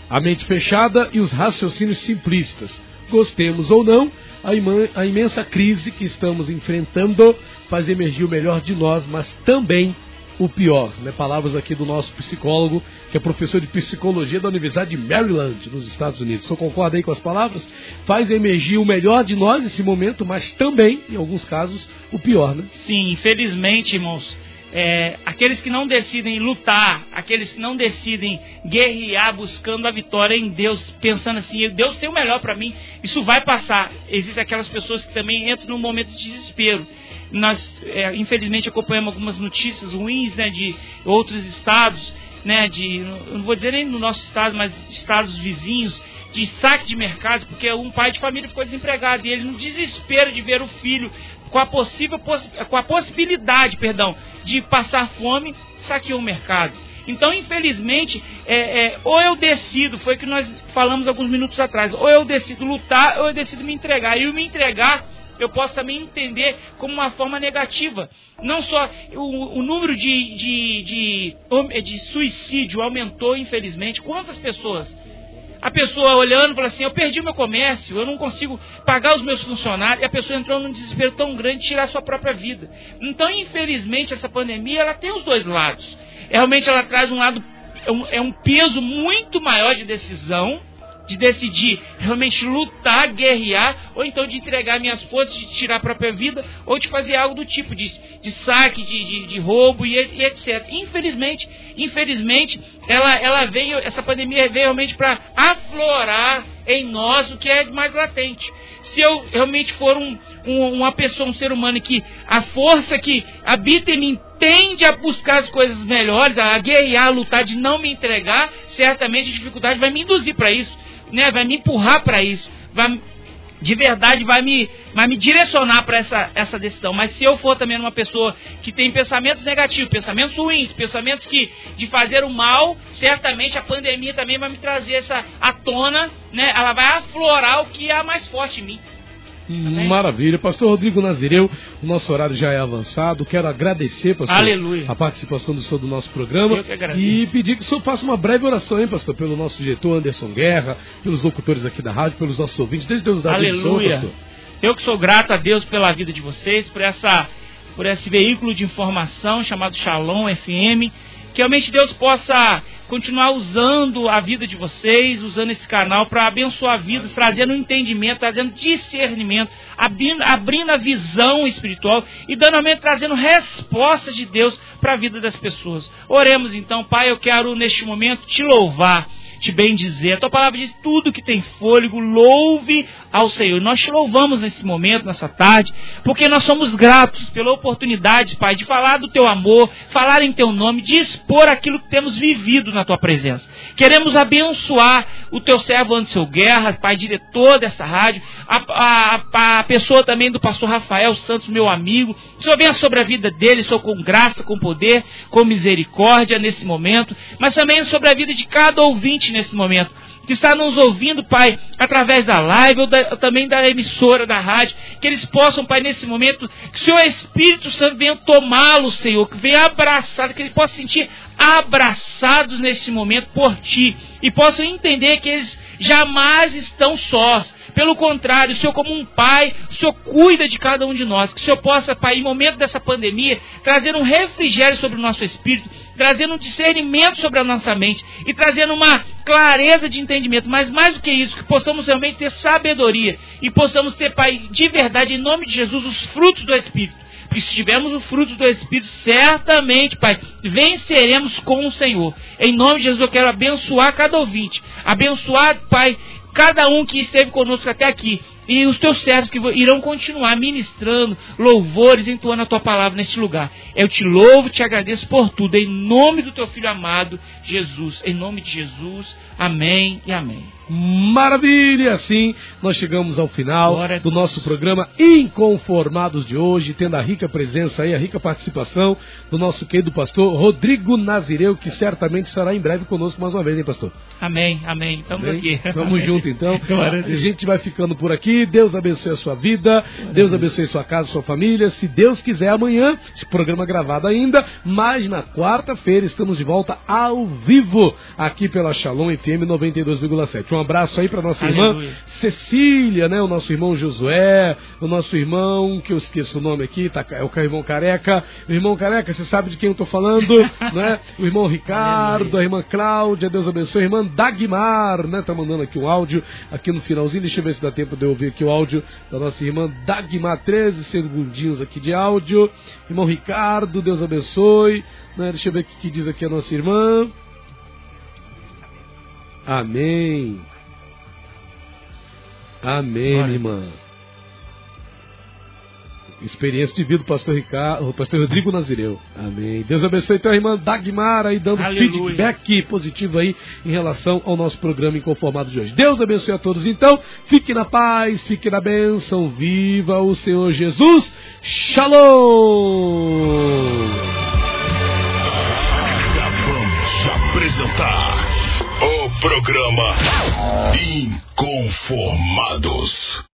A mente fechada e os raciocínios simplistas. Gostemos ou não, a, imen- a imensa crise que estamos enfrentando faz emergir o melhor de nós, mas também o pior, né? Palavras aqui do nosso psicólogo, que é professor de psicologia da Universidade de Maryland, nos Estados Unidos. Você concorda aí com as palavras? Faz emergir o melhor de nós nesse momento, mas também, em alguns casos, o pior, né? Sim, infelizmente, irmãos, é, aqueles que não decidem lutar, aqueles que não decidem guerrear buscando a vitória em Deus, pensando assim, Deus tem o melhor para mim, isso vai passar. Existem aquelas pessoas que também entram num momento de desespero. Nós, é, infelizmente, acompanhamos algumas notícias ruins, né, de outros estados, né, de, não vou dizer nem no nosso estado, mas estados vizinhos, de saque de mercados, porque um pai de família ficou desempregado e ele, no desespero de ver o filho com a, possível, com a possibilidade perdão, de passar fome, saqueou o mercado. Então, infelizmente, é, é, ou eu decido, foi o que nós falamos alguns minutos atrás, ou eu decido lutar, ou eu decido me entregar. E o me entregar, eu posso também entender como uma forma negativa. Não só o, o número de, de, de, de suicídio aumentou, infelizmente. Quantas pessoas? A pessoa olhando e fala assim, eu perdi meu comércio, eu não consigo pagar os meus funcionários. E a pessoa entrou num desespero tão grande de tirar a sua própria vida. Então, infelizmente, essa pandemia ela tem os dois lados. Realmente ela traz um lado, é um peso muito maior de decisão, de decidir realmente lutar, guerrear, ou então de entregar minhas forças, de tirar a própria vida, ou de fazer algo do tipo, de, de saque, de, de, de roubo e, e etcétera. Infelizmente, infelizmente, ela, ela veio, essa pandemia veio realmente para aflorar em nós o que é mais latente. Se eu realmente for um, um, uma pessoa, um ser humano que a força que habita em mim tende a buscar as coisas melhores, a guerrear, a lutar, de não me entregar, certamente a dificuldade vai me induzir para isso. Né, vai me empurrar para isso, vai, de verdade vai me, vai me direcionar para essa, essa decisão. Mas se eu for também uma pessoa que tem pensamentos negativos, pensamentos ruins, pensamentos que, de fazer o mal, certamente a pandemia também vai me trazer essa à tona, né, ela vai aflorar o que é mais forte em mim. Amém. Maravilha, pastor Rodrigo Nazireu, o nosso horário já é avançado, quero agradecer, pastor, Aleluia. a participação do senhor do nosso programa. Eu que agradeço. E pedir que o senhor faça uma breve oração, hein, pastor, pelo nosso diretor Anderson Guerra, pelos locutores aqui da rádio, pelos nossos ouvintes, desde Deus da Aleluia. Atenção, pastor. Eu que sou grato a Deus pela vida de vocês, por, essa, por esse veículo de informação chamado Shalom F M, que realmente Deus possa continuar usando a vida de vocês, usando esse canal para abençoar vidas, trazendo entendimento, trazendo discernimento, abrindo, abrindo a visão espiritual e dando a mente, trazendo respostas de Deus para a vida das pessoas. Oremos então, Pai, eu quero neste momento te louvar, te bendizer. A tua palavra diz, tudo que tem fôlego, louve ao Senhor. Nós te louvamos nesse momento, nessa tarde, porque nós somos gratos pela oportunidade, Pai, de falar do teu amor, falar em teu nome, de expor aquilo que temos vivido na tua presença. Queremos abençoar o teu servo Anderson Guerra, Pai, diretor dessa rádio, a, a, a pessoa também do pastor Rafael Santos, meu amigo. O Senhor venha sobre a vida dele, Senhor, com graça, com poder, com misericórdia nesse momento, mas também sobre a vida de cada ouvinte nesse momento, que está nos ouvindo, Pai, através da live ou da, também da emissora, da rádio, que eles possam, Pai, nesse momento, que o Senhor Espírito Santo venha tomá-los, Senhor, que venha abraçado, que eles possam sentir abraçados nesse momento por Ti, e possam entender que eles jamais estão sós. Pelo contrário, o Senhor, como um Pai, o Senhor cuida de cada um de nós. Que o Senhor possa, Pai, em momento dessa pandemia, trazer um refrigério sobre o nosso espírito, trazendo um discernimento sobre a nossa mente e trazendo uma clareza de entendimento. Mas mais do que isso, que possamos realmente ter sabedoria e possamos ter, Pai, de verdade, em nome de Jesus, os frutos do Espírito. Porque se tivermos o fruto do Espírito, certamente, Pai, venceremos com o Senhor. Em nome de Jesus, eu quero abençoar cada ouvinte. Abençoar, Pai, cada um que esteve conosco até aqui. E os teus servos que irão continuar ministrando louvores, entoando a tua palavra neste lugar. Eu te louvo, te agradeço por tudo. Em nome do teu filho amado, Jesus. Em nome de Jesus. Amém e amém. Maravilha! Assim, nós chegamos ao final do nosso programa Inconformados de hoje, tendo a rica presença aí, a rica participação do nosso querido pastor Rodrigo Nazireu, que certamente estará em breve conosco mais uma vez, hein, pastor? Amém, amém. Estamos aqui. Estamos juntos, então. Glória. A gente vai ficando por aqui. Deus abençoe a sua vida, Deus abençoe a sua casa, sua família. Se Deus quiser, amanhã, esse programa gravado ainda, mas na quarta-feira estamos de volta ao vivo aqui pela Shalom F M noventa e dois vírgula sete. um abraço aí para nossa Aleluia. irmã Cecília, né? O nosso irmão Josué, o nosso irmão, que eu esqueço o nome aqui, tá, é o irmão Careca. O irmão Careca, você sabe de quem eu tô falando, né? O irmão Ricardo, Aleluia. a irmã Cláudia, Deus abençoe. A irmã Dagmar, né? Tá mandando aqui um áudio, aqui no finalzinho. Deixa eu ver se dá tempo de eu ouvir aqui o áudio da nossa irmã Dagmar, treze segundinhos aqui de áudio. Irmão Ricardo, Deus abençoe. Né? Deixa eu ver o que, que diz aqui a nossa irmã. Amém. Amém, Olha, irmã. Experiência de vida do pastor, Ricardo, pastor Rodrigo Nazireu. Amém. Deus abençoe. Então a irmã Dagmar aí dando Aleluia. feedback positivo aí em relação ao nosso programa Inconformado de hoje. Deus abençoe a todos. Então, fique na paz, fique na bênção. Viva o Senhor Jesus. Shalom. Acabamos de apresentar o programa Inconformados.